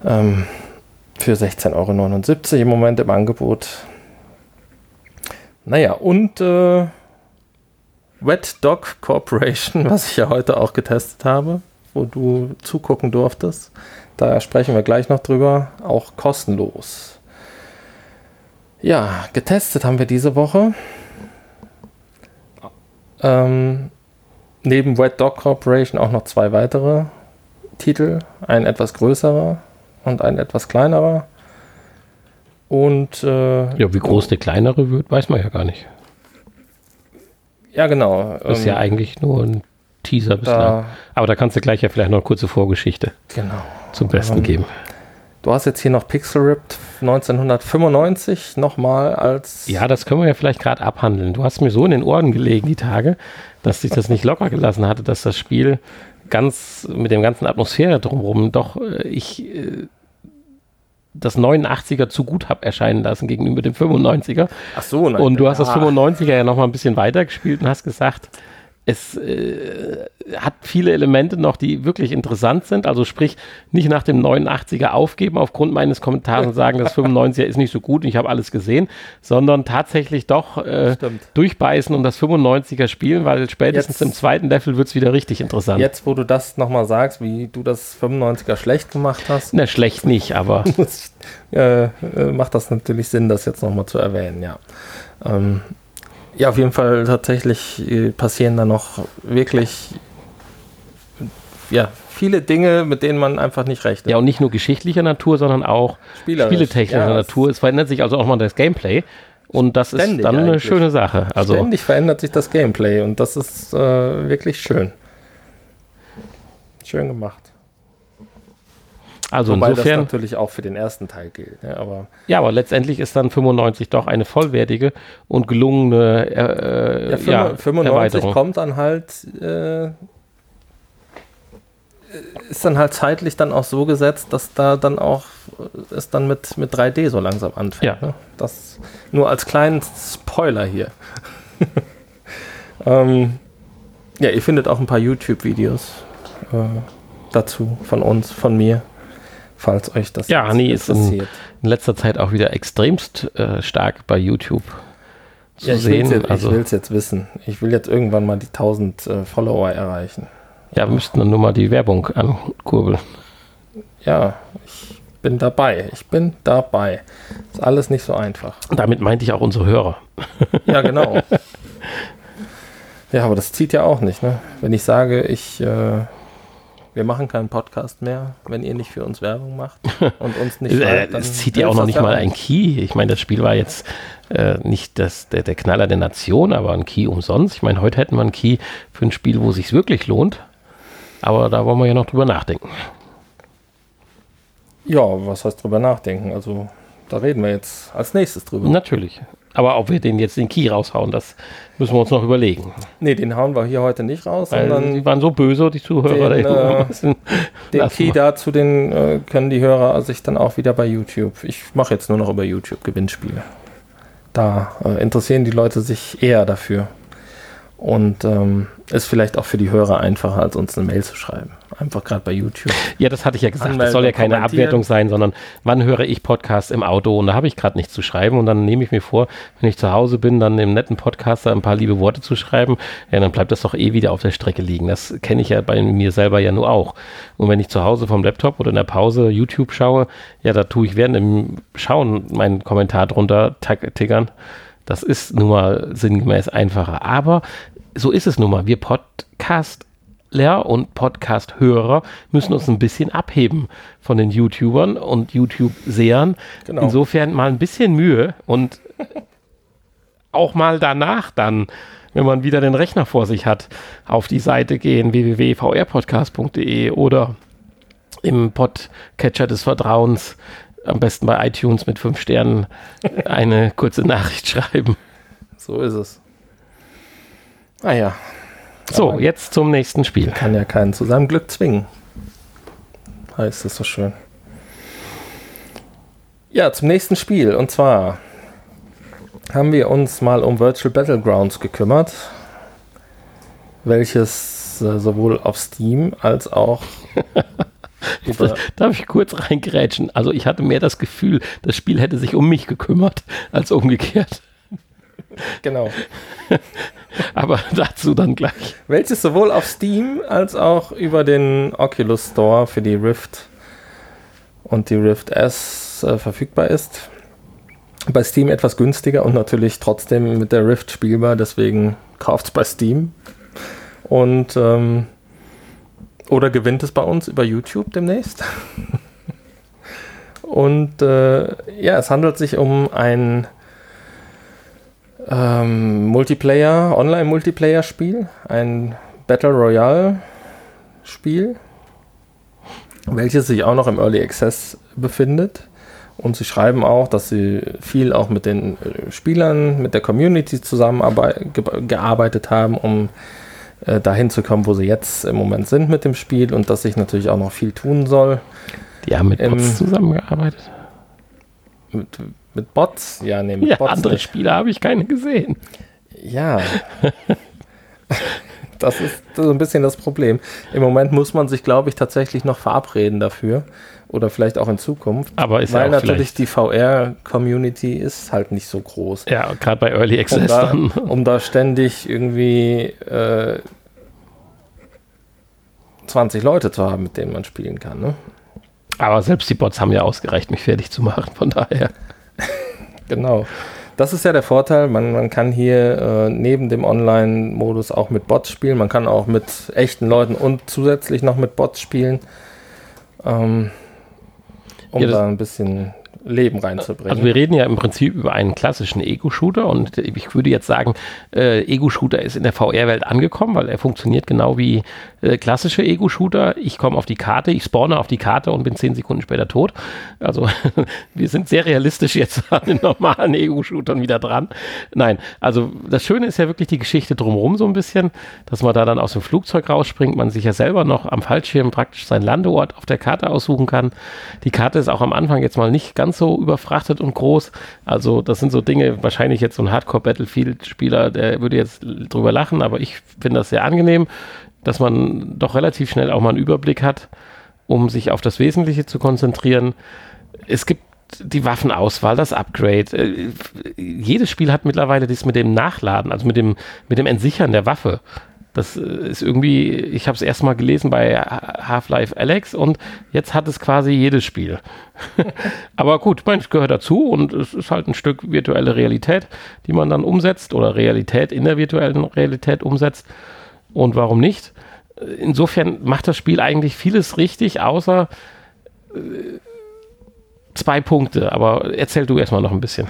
Für 16,79 € im Moment im Angebot. Naja, und Wet Dog Corporation, was ich ja heute auch getestet habe, wo du zugucken durftest. Da sprechen wir gleich noch drüber, auch kostenlos. Ja, getestet haben wir diese Woche. Neben Wet Dog Corporation auch noch zwei weitere Titel. Ein etwas größerer und ein etwas kleinerer. Und ja, wie groß der kleinere wird, weiß man ja gar nicht. Ja, genau. Das ist ja eigentlich nur ein Teaser bislang. Aber da kannst du gleich ja vielleicht noch eine kurze Vorgeschichte zum Besten geben. Du hast jetzt hier noch Pixel Ripped 1995 nochmal als... Ja, das können wir ja vielleicht gerade abhandeln. Du hast mir so in den Ohren gelegen die Tage, dass ich das nicht locker gelassen hatte, dass das Spiel ganz mit dem ganzen Atmosphäre drumherum doch das 89er zu gut habe erscheinen lassen gegenüber dem 95er. Ach so. Nein, und du hast das 95er ja nochmal ein bisschen weitergespielt und hast gesagt... Es hat viele Elemente noch, die wirklich interessant sind. Also sprich, nicht nach dem 89er aufgeben aufgrund meines Kommentars und sagen, das 95er ist nicht so gut und ich habe alles gesehen, sondern tatsächlich doch durchbeißen und das 95er spielen, weil spätestens jetzt, im zweiten Level wird es wieder richtig interessant. Jetzt, wo du das nochmal sagst, wie du das 95er schlecht gemacht hast. Na, schlecht nicht, aber... macht das natürlich Sinn, das jetzt nochmal zu erwähnen, ja. Ja, auf jeden Fall tatsächlich passieren da noch wirklich viele Dinge, mit denen man einfach nicht rechnet. Ja, und nicht nur geschichtlicher Natur, sondern auch spieletechnischer Natur. Es verändert sich also auch mal das Gameplay und das ist dann eine schöne Sache. Also ständig verändert sich das Gameplay und das ist wirklich schön. Schön gemacht. Also wobei insofern, das natürlich auch für den ersten Teil gilt. Ne? Aber letztendlich ist dann 95 doch eine vollwertige und gelungene Erweiterung. 95 kommt dann halt, ist dann halt zeitlich dann auch so gesetzt, dass da dann auch es dann mit 3D so langsam anfängt. Ja. Ne? Das nur als kleinen Spoiler hier. Ja, ihr findet auch ein paar YouTube-Videos dazu von uns, von mir. Falls euch das interessiert. Ja, Hanni ist in letzter Zeit auch wieder extremst stark bei YouTube zu sehen. Ich will es jetzt wissen. Ich will jetzt irgendwann mal die 1000 Follower erreichen. Ja, wir müssten dann nur mal die Werbung ankurbeln. Ja, ich bin dabei. Ist alles nicht so einfach. Damit meinte ich auch unsere Hörer. Ja, genau. Ja, aber das zieht ja auch nicht, ne? Wenn ich sage, wir machen keinen Podcast mehr, wenn ihr nicht für uns Werbung macht und uns nicht schreibt. Es zieht ja auch noch nicht mal ein Key. Ich meine, das Spiel war jetzt nicht der Knaller der Nation, aber ein Key umsonst. Ich meine, heute hätten wir einen Key für ein Spiel, wo es sich wirklich lohnt. Aber da wollen wir ja noch drüber nachdenken. Ja, was heißt drüber nachdenken? Also da reden wir jetzt als nächstes drüber. Natürlich. Aber ob wir den Key raushauen, das müssen wir uns noch überlegen. Nee, den hauen wir hier heute nicht raus. Sondern die waren so böse, die Zuhörer. Den Key dazu, den können die Hörer sich dann auch wieder bei YouTube. Ich mache jetzt nur noch über YouTube Gewinnspiele. Da interessieren die Leute sich eher dafür. Und ist vielleicht auch für die Hörer einfacher, als uns eine Mail zu schreiben. Einfach gerade bei YouTube. Ja, das hatte ich ja gesagt. Anmelden, das soll ja keine Abwertung sein, sondern wann höre ich Podcasts im Auto und da habe ich gerade nichts zu schreiben und dann nehme ich mir vor, wenn ich zu Hause bin, dann dem netten Podcaster ein paar liebe Worte zu schreiben. Ja, dann bleibt das doch wieder auf der Strecke liegen. Das kenne ich ja bei mir selber ja nur auch. Und wenn ich zu Hause vom Laptop oder in der Pause YouTube schaue, ja, da tue ich während dem Schauen meinen Kommentar drunter tickern. Das ist nun mal sinngemäß einfacher. Aber so ist es nun mal. Wir Podcastler und Podcast-Hörer müssen uns ein bisschen abheben von den YouTubern und YouTube-Sehern. Genau. Insofern mal ein bisschen Mühe und auch mal danach dann, wenn man wieder den Rechner vor sich hat, auf die Seite gehen, www.vrpodcast.de oder im Podcatcher des Vertrauens, am besten bei iTunes mit 5 Sternen, eine kurze Nachricht schreiben. So ist es. Naja. So, jetzt zum nächsten Spiel. Kann ja keinen zu seinem Glück zwingen. Heißt es so schön. Ja, zum nächsten Spiel. Und zwar haben wir uns mal um Virtual Battlegrounds gekümmert, welches es sowohl auf Steam als auch... Darf ich kurz reingrätschen? Also ich hatte mehr das Gefühl, das Spiel hätte sich um mich gekümmert, als umgekehrt. Genau. Aber dazu dann gleich. Welches sowohl auf Steam als auch über den Oculus Store für die Rift und die Rift S verfügbar ist. Bei Steam etwas günstiger und natürlich trotzdem mit der Rift spielbar, deswegen kauft es bei Steam. Und oder gewinnt es bei uns über YouTube demnächst. Und ja, es handelt sich um ein Multiplayer, Online-Multiplayer-Spiel, ein Battle-Royale-Spiel, welches sich auch noch im Early Access befindet. Und sie schreiben auch, dass sie viel auch mit den Spielern, mit der Community zusammengearbeitet haben, um dahin zu kommen, wo sie jetzt im Moment sind mit dem Spiel, und dass sich natürlich auch noch viel tun soll. Die haben mit Bots zusammengearbeitet? Mit Bots? Ja, nee, mit ja, Bots. Andere nicht. Spiele habe ich keine gesehen. Ja. Das ist so ein bisschen das Problem. Im Moment muss man sich, glaube ich, tatsächlich noch verabreden dafür. Oder vielleicht auch in Zukunft. Aber ist weil ja auch natürlich die VR-Community ist halt nicht so groß. Ja, gerade bei Early Access dann. Um da ständig irgendwie 20 Leute zu haben, mit denen man spielen kann. Ne? Aber selbst die Bots haben ja ausgereicht, mich fertig zu machen, von daher. Genau. Das ist ja der Vorteil, man kann hier neben dem Online-Modus auch mit Bots spielen, man kann auch mit echten Leuten und zusätzlich noch mit Bots spielen, um ja, da ein bisschen Leben reinzubringen. Also wir reden ja im Prinzip über einen klassischen Ego-Shooter, und ich würde jetzt sagen, Ego-Shooter ist in der VR-Welt angekommen, weil er funktioniert genau wie klassische Ego-Shooter. Ich komme auf die Karte, ich spawne auf die Karte und bin 10 Sekunden später tot. Also wir sind sehr realistisch jetzt an den normalen Ego-Shootern wieder dran. Nein, also das Schöne ist ja wirklich die Geschichte drumherum so ein bisschen, dass man da dann aus dem Flugzeug rausspringt, man sich ja selber noch am Fallschirm praktisch seinen Landeort auf der Karte aussuchen kann. Die Karte ist auch am Anfang jetzt mal nicht ganz so überfrachtet und groß. Also das sind so Dinge, wahrscheinlich jetzt so ein Hardcore-Battlefield-Spieler, der würde jetzt drüber lachen, aber ich finde das sehr angenehm, dass man doch relativ schnell auch mal einen Überblick hat, um sich auf das Wesentliche zu konzentrieren. Es gibt die Waffenauswahl, das Upgrade. Jedes Spiel hat mittlerweile dies mit dem Nachladen, also mit dem Entsichern der Waffe. Das ist irgendwie, ich habe es erst mal gelesen bei Half-Life Alyx, und jetzt hat es quasi jedes Spiel. Aber gut, manches gehört dazu, und es ist halt ein Stück virtuelle Realität, die man dann umsetzt, oder Realität in der virtuellen Realität umsetzt. Und warum nicht? Insofern macht das Spiel eigentlich vieles richtig, außer 2 Punkte. Aber erzähl du erst mal noch ein bisschen.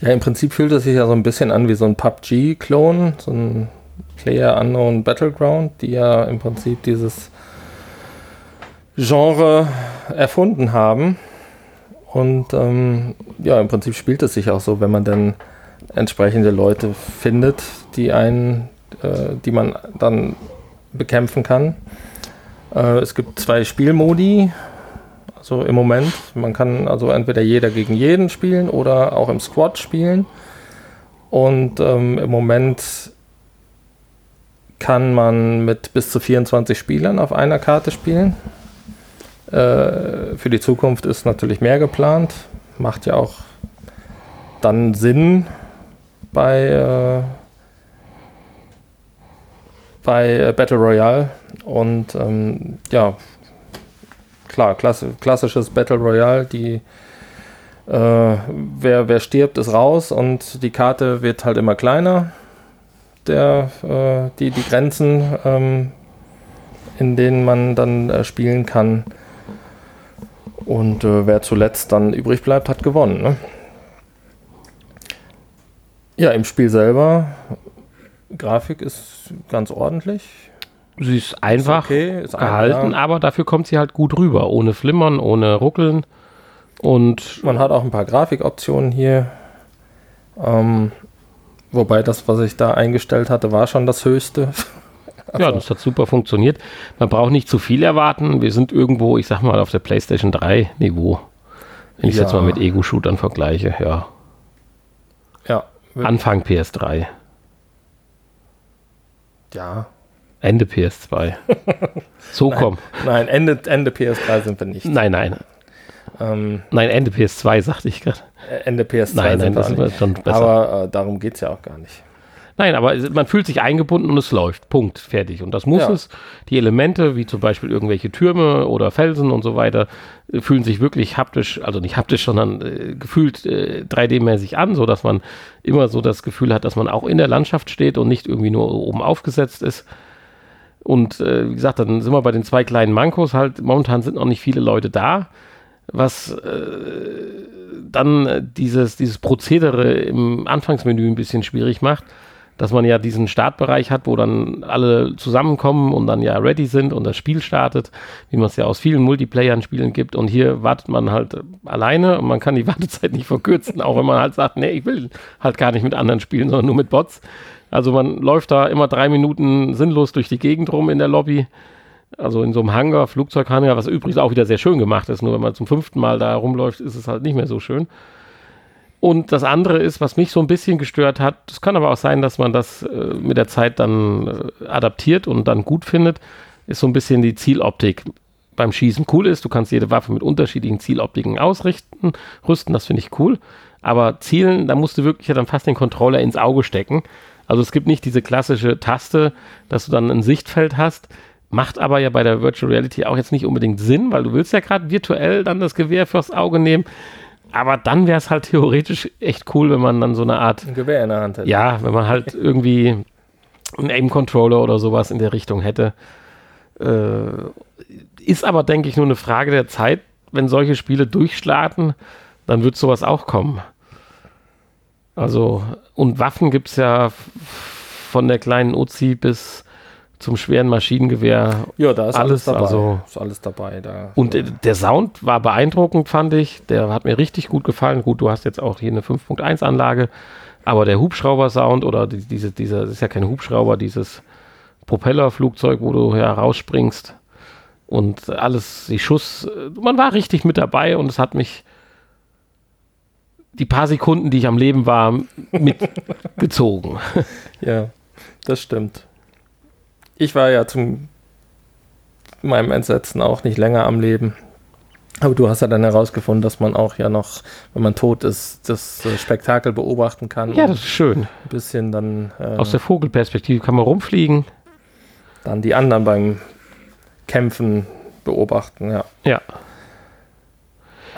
Ja, im Prinzip fühlt es sich ja so ein bisschen an wie so ein PUBG-Klon, so ein Player-Unknown Battleground, die ja im Prinzip dieses Genre erfunden haben. Und ja, im Prinzip spielt es sich auch so, wenn man dann entsprechende Leute findet, die man dann bekämpfen kann. Es gibt 2 Spielmodi. So im Moment, man kann also entweder jeder gegen jeden spielen oder auch im Squad spielen, und im Moment kann man mit bis zu 24 Spielern auf einer Karte spielen. Für die Zukunft ist natürlich mehr geplant, macht ja auch dann Sinn bei Battle Royale, und ja, klar, klassisches Battle Royale, wer stirbt, ist raus, und die Karte wird halt immer kleiner. Die Grenzen, in denen man dann spielen kann. Und wer zuletzt dann übrig bleibt, hat gewonnen. Ne? Ja, im Spiel selber, Grafik ist ganz ordentlich. Sie ist einfach gehalten, aber dafür kommt sie halt gut rüber, ohne Flimmern, ohne Ruckeln. Und man hat auch ein paar Grafikoptionen hier. Wobei das, was ich da eingestellt hatte, war schon das Höchste. Also ja, das hat super funktioniert. Man braucht nicht zu viel erwarten. Wir sind irgendwo, ich sag mal, auf der PlayStation 3 Niveau. Wenn ich es jetzt mal mit Ego-Shootern vergleiche, ja. Anfang PS3. Ja. Ende PS2. So nein, komm. Nein, Ende PS3 sind wir nicht. Nein. Nein, Ende PS2, sagte ich gerade. Ende PS2 sind wir schon besser. Aber darum geht es ja auch gar nicht. Nein, aber man fühlt sich eingebunden und es läuft. Punkt. Fertig. Und das muss es. Die Elemente, wie zum Beispiel irgendwelche Türme oder Felsen und so weiter, fühlen sich wirklich haptisch, also nicht haptisch, sondern gefühlt 3D-mäßig an, sodass man immer so das Gefühl hat, dass man auch in der Landschaft steht und nicht irgendwie nur oben aufgesetzt ist. Und wie gesagt, dann sind wir bei den zwei kleinen Mankos halt. Momentan sind noch nicht viele Leute da, was dann dieses Prozedere im Anfangsmenü ein bisschen schwierig macht, dass man ja diesen Startbereich hat, wo dann alle zusammenkommen und dann ja ready sind und das Spiel startet, wie man es ja aus vielen Multiplayern-Spielen gibt. Und hier wartet man halt alleine und man kann die Wartezeit nicht verkürzen, auch wenn man halt sagt, nee, ich will halt gar nicht mit anderen spielen, sondern nur mit Bots. Also man läuft da immer 3 Minuten sinnlos durch die Gegend rum in der Lobby. Also in so einem Hangar, Flugzeughangar, was übrigens auch wieder sehr schön gemacht ist. Nur wenn man zum 5. Mal da rumläuft, ist es halt nicht mehr so schön. Und das andere ist, was mich so ein bisschen gestört hat, es kann aber auch sein, dass man das mit der Zeit dann adaptiert und dann gut findet, ist so ein bisschen die Zieloptik beim Schießen. Cool ist, du kannst jede Waffe mit unterschiedlichen Zieloptiken rüsten, das finde ich cool. Aber Zielen, da musst du wirklich ja dann fast den Controller ins Auge stecken. Also es gibt nicht diese klassische Taste, dass du dann ein Sichtfeld hast, macht aber ja bei der Virtual Reality auch jetzt nicht unbedingt Sinn, weil du willst ja gerade virtuell dann das Gewehr fürs Auge nehmen, aber dann wäre es halt theoretisch echt cool, wenn man dann so eine Art... ein Gewehr in der Hand hätte. Ja, wenn man halt irgendwie einen Aim-Controller oder sowas in der Richtung hätte. Ist aber, denke ich, nur eine Frage der Zeit. Wenn solche Spiele durchstarten, dann wird sowas auch kommen. Also, und Waffen gibt es ja von der kleinen Uzi bis zum schweren Maschinengewehr. Ja, da ist alles dabei. Also ist alles dabei da. Und der Sound war beeindruckend, fand ich. Der hat mir richtig gut gefallen. Gut, du hast jetzt auch hier eine 5.1-Anlage. Aber der Hubschrauber-Sound oder dieser, das ist ja kein Hubschrauber, dieses Propellerflugzeug, wo du ja rausspringst und alles, die Schuss. Man war richtig mit dabei und es hat mich die paar Sekunden, die ich am Leben war, mitgezogen. Ja, das stimmt. Ich war ja zu meinem Entsetzen auch nicht länger am Leben. Aber du hast ja dann herausgefunden, dass man auch ja noch, wenn man tot ist, das Spektakel beobachten kann. Ja, das ist schön. Ein bisschen dann... aus der Vogelperspektive kann man rumfliegen. Dann die anderen beim Kämpfen beobachten, ja. Ja.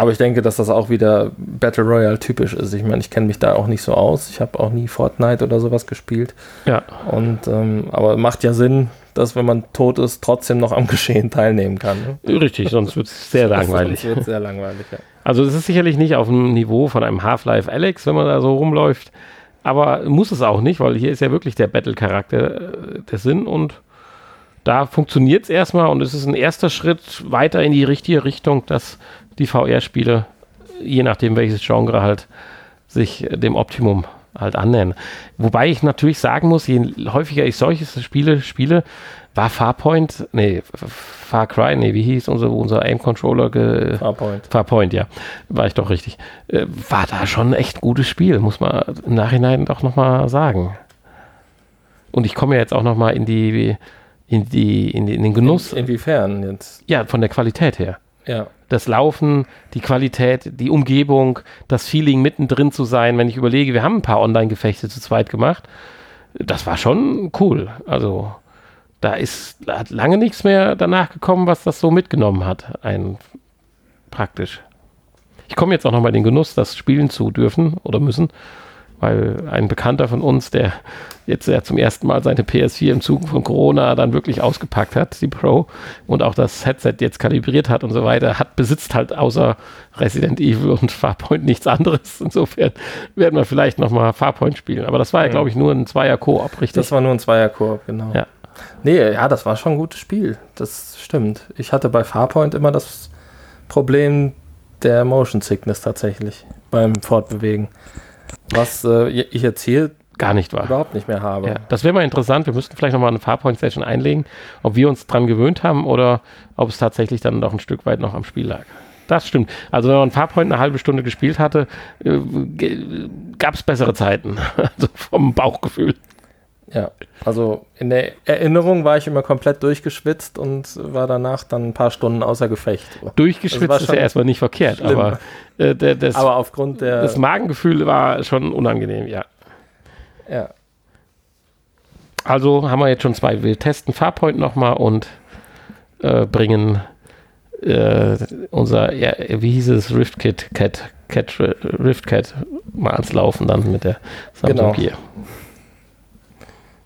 Aber ich denke, dass das auch wieder Battle Royale typisch ist. Ich meine, ich kenne mich da auch nicht so aus. Ich habe auch nie Fortnite oder sowas gespielt. Ja. Und, aber macht ja Sinn, dass wenn man tot ist, trotzdem noch am Geschehen teilnehmen kann. Ne? Richtig, sonst wird es sehr langweilig. Sonst wird es sehr langweilig, ja. Also es ist sicherlich nicht auf dem Niveau von einem Half-Life Alyx, wenn man da so rumläuft. Aber muss es auch nicht, weil hier ist ja wirklich der Battle-Charakter der Sinn. Und da funktioniert es erstmal. Und es ist ein erster Schritt weiter in die richtige Richtung, dass die VR-Spiele, je nachdem welches Genre halt, sich dem Optimum halt annähern. Wobei ich natürlich sagen muss, je häufiger ich solche Spiele spiele, war Far Cry, wie hieß unser Aim-Controller? Farpoint, ja. War ich doch richtig. War da schon ein echt gutes Spiel, muss man im Nachhinein doch nochmal sagen. Und ich komme ja jetzt auch nochmal in den Genuss. Inwiefern jetzt? Ja, von der Qualität her. Ja. Das Laufen, die Qualität, die Umgebung, das Feeling mittendrin zu sein. Wenn ich überlege, wir haben ein paar Online-Gefechte zu zweit gemacht. Das war schon cool. Also da hat lange nichts mehr danach gekommen, was das so mitgenommen hat. Praktisch. Ich komme jetzt auch nochmal den Genuss, das spielen zu dürfen oder müssen, weil ein Bekannter von uns, der jetzt ja zum ersten Mal seine PS4 im Zuge von Corona dann wirklich ausgepackt hat, die Pro, und auch das Headset jetzt kalibriert hat und so weiter, besitzt halt außer Resident Evil und Farpoint nichts anderes. Insofern werden wir vielleicht nochmal Farpoint spielen. Aber das war ja, glaube ich, nur ein Zweier-Koop, richtig? Das war nur ein Zweier-Koop, genau. Ja. Nee, ja, das war schon ein gutes Spiel. Das stimmt. Ich hatte bei Farpoint immer das Problem der Motion Sickness tatsächlich beim Fortbewegen. Was ich jetzt hier gar nicht war. Überhaupt nicht mehr habe. Ja, das wäre mal interessant. Wir müssten vielleicht nochmal eine Farpoint-Session einlegen, ob wir uns dran gewöhnt haben oder ob es tatsächlich dann noch ein Stück weit noch am Spiel lag. Das stimmt. Also wenn man Farpoint eine halbe Stunde gespielt hatte, gab es bessere Zeiten. Also vom Bauchgefühl. Ja, also in der Erinnerung war ich immer komplett durchgeschwitzt und war danach dann ein paar Stunden außer Gefecht. Durchgeschwitzt ist ja erstmal nicht verkehrt, schlimm. Aber aber aufgrund das Magengefühl war schon unangenehm, ja. Ja. Also haben wir jetzt schon zwei. Wir testen Farpoint nochmal und bringen unser, ja, wie hieß es, RiftCat mal ans Laufen dann mit der Samsung Gear.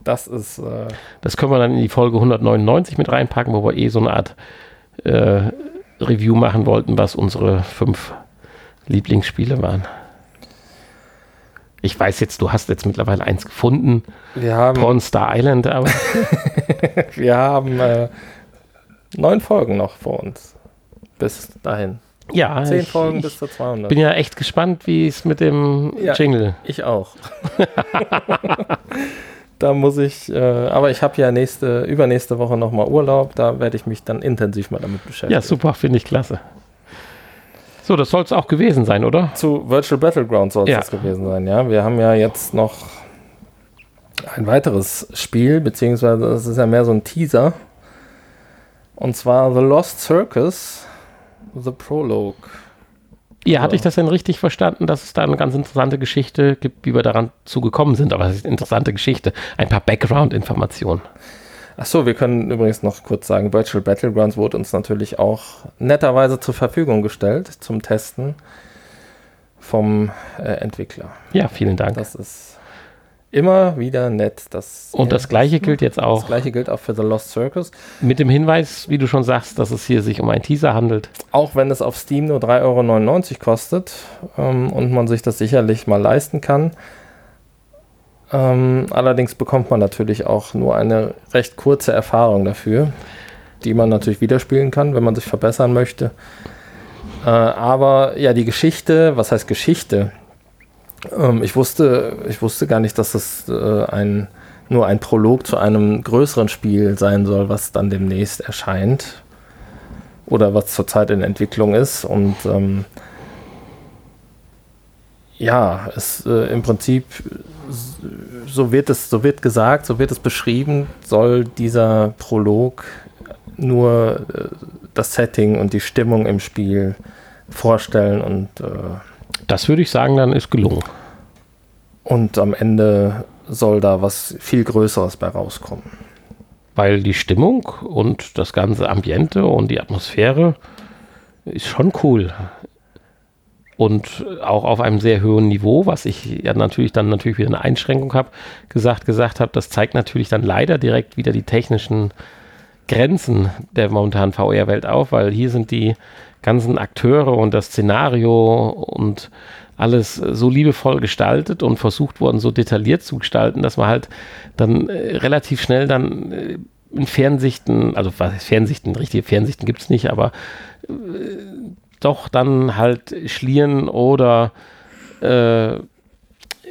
Das ist. Das können wir dann in die Folge 199 mit reinpacken, wo wir so eine Art Review machen wollten, was unsere 5 Lieblingsspiele waren. Ich weiß jetzt, du hast jetzt mittlerweile eins gefunden. Wir haben Pornstar Island, aber. Wir haben 9 Folgen noch vor uns. Bis dahin. Ja, 10 Folgen bis zur 200. Bin ja echt gespannt, wie es mit dem Jingle. Ich auch. Da muss ich, aber ich habe ja übernächste Woche nochmal Urlaub, da werde ich mich dann intensiv mal damit beschäftigen. Ja, super, finde ich klasse. So, das soll es auch gewesen sein, oder? Zu Virtual Battlegrounds soll es das gewesen sein, ja. Wir haben ja jetzt noch ein weiteres Spiel, beziehungsweise das ist ja mehr so ein Teaser. Und zwar The Lost Circus The Prologue. Ja, hatte ich das denn richtig verstanden, dass es da eine ganz interessante Geschichte gibt, wie wir daran zugekommen sind? Aber es ist eine interessante Geschichte. Ein paar Background-Informationen. Achso, wir können übrigens noch kurz sagen, Virtual Battlegrounds wurde uns natürlich auch netterweise zur Verfügung gestellt zum Testen vom Entwickler. Ja, vielen Dank. Das ist immer wieder nett. Das Gleiche gilt jetzt auch. Das Gleiche gilt auch für The Lost Circus. Mit dem Hinweis, wie du schon sagst, dass es hier sich um einen Teaser handelt. Auch wenn es auf Steam nur 3,99 € kostet und man sich das sicherlich mal leisten kann. Allerdings bekommt man natürlich auch nur eine recht kurze Erfahrung dafür, die man natürlich wieder spielen kann, wenn man sich verbessern möchte. Aber ja, die Geschichte, was heißt Geschichte? Ich wusste gar nicht, dass das nur ein Prolog zu einem größeren Spiel sein soll, was dann demnächst erscheint oder was zurzeit in Entwicklung ist. Und im Prinzip, so wird gesagt, so wird es beschrieben, soll dieser Prolog nur das Setting und die Stimmung im Spiel vorstellen und das würde ich sagen, dann ist gelungen. Und am Ende soll da was viel Größeres bei rauskommen. Weil die Stimmung und das ganze Ambiente und die Atmosphäre ist schon cool. Und auch auf einem sehr hohen Niveau, was ich ja natürlich wieder eine Einschränkung habe, gesagt habe, das zeigt natürlich dann leider direkt wieder die technischen Grenzen der momentanen VR-Welt auf, weil hier sind die ganzen Akteure und das Szenario und alles so liebevoll gestaltet und versucht worden, so detailliert zu gestalten, dass man halt dann relativ schnell dann in Fernsichten, also richtige Fernsichten gibt es nicht, aber doch dann halt Schlieren oder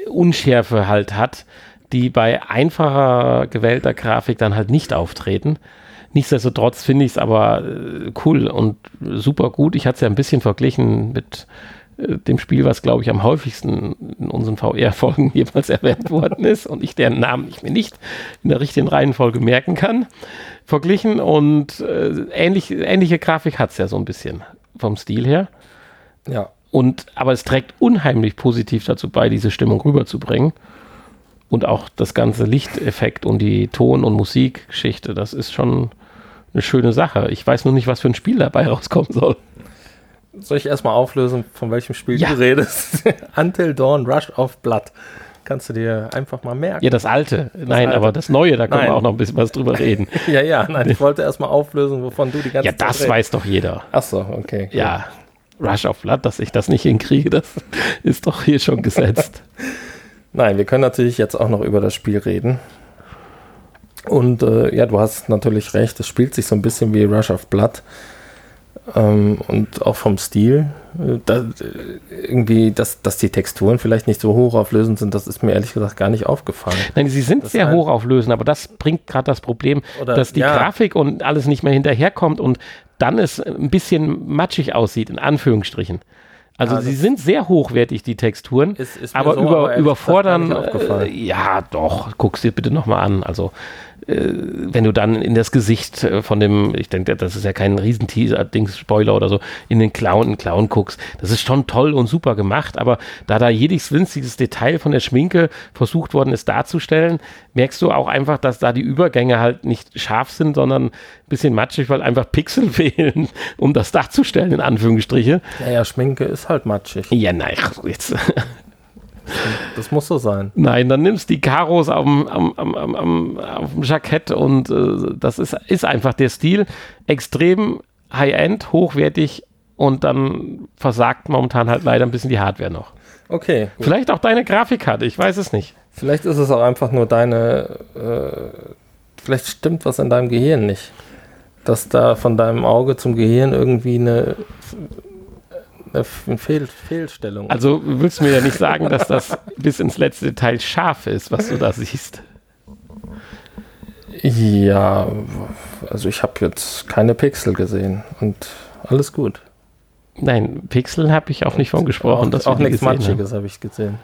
Unschärfe halt hat, die bei einfacher gewählter Grafik dann halt nicht auftreten. Nichtsdestotrotz finde ich es aber cool und super gut. Ich hatte es ja ein bisschen verglichen mit dem Spiel, was, glaube ich, am häufigsten in unseren VR-Folgen jemals erwähnt worden ist und ich deren Namen ich mir nicht in der richtigen Reihenfolge merken kann, verglichen. Und ähnliche Grafik hat es ja so ein bisschen vom Stil her. Ja. Aber es trägt unheimlich positiv dazu bei, diese Stimmung rüberzubringen. Und auch das ganze Lichteffekt und die Ton- und Musikgeschichte, das ist schon eine schöne Sache. Ich weiß nur nicht, was für ein Spiel dabei rauskommen soll. Soll ich erstmal auflösen, von welchem Spiel du redest? Until Dawn Rush of Blood. Kannst du dir einfach mal merken. Ja, das alte. Aber das neue, da können wir auch noch ein bisschen was drüber reden. Nein, ich wollte erstmal auflösen, wovon du die ganze Zeit redest. Ja, das weiß doch jeder. Ach so, okay. Cool. Ja, Rush of Blood, dass ich das nicht hinkriege, das ist doch hier schon gesetzt. Nein, wir können natürlich jetzt auch noch über das Spiel reden. Und du hast natürlich recht, es spielt sich so ein bisschen wie Rush of Blood. Und auch vom Stil. Dass die Texturen vielleicht nicht so hochauflösend sind, das ist mir ehrlich gesagt gar nicht aufgefallen. Nein, sie sind das sehr hochauflösend, aber das bringt gerade das Problem, dass die Grafik und alles nicht mehr hinterherkommt und dann es ein bisschen matschig aussieht, in Anführungsstrichen. Also sie sind sehr hochwertig, die Texturen, ist aber so, überfordern, ja doch, guck's dir bitte nochmal an, also wenn du dann in das Gesicht von dem, ich denke, das ist ja kein Riesen-Teaser-Dings-Spoiler oder so, in den Clown guckst, das ist schon toll und super gemacht, aber da jedes winziges Detail von der Schminke versucht worden ist darzustellen, merkst du auch einfach, dass da die Übergänge halt nicht scharf sind, sondern ein bisschen matschig, weil einfach Pixel fehlen, um das darzustellen, in Anführungsstriche. Naja, Schminke ist halt matschig. Ja, nein, jetzt... Das muss so sein. Nein, dann nimmst die Karos auf dem Jackett und das ist einfach der Stil. Extrem High-End, hochwertig und dann versagt momentan halt leider ein bisschen die Hardware noch. Okay. Gut. Vielleicht auch deine Grafikkarte, ich weiß es nicht. Vielleicht ist es auch einfach nur deine, vielleicht stimmt was in deinem Gehirn nicht. Dass da von deinem Auge zum Gehirn irgendwie eine Fehlstellung. Also willst du mir ja nicht sagen, dass das bis ins letzte Detail scharf ist, was du da siehst? Ja, also ich habe jetzt keine Pixel gesehen und alles gut. Nein, Pixel habe ich auch nicht von gesprochen. Auch nichts Matschiges habe ich gesehen.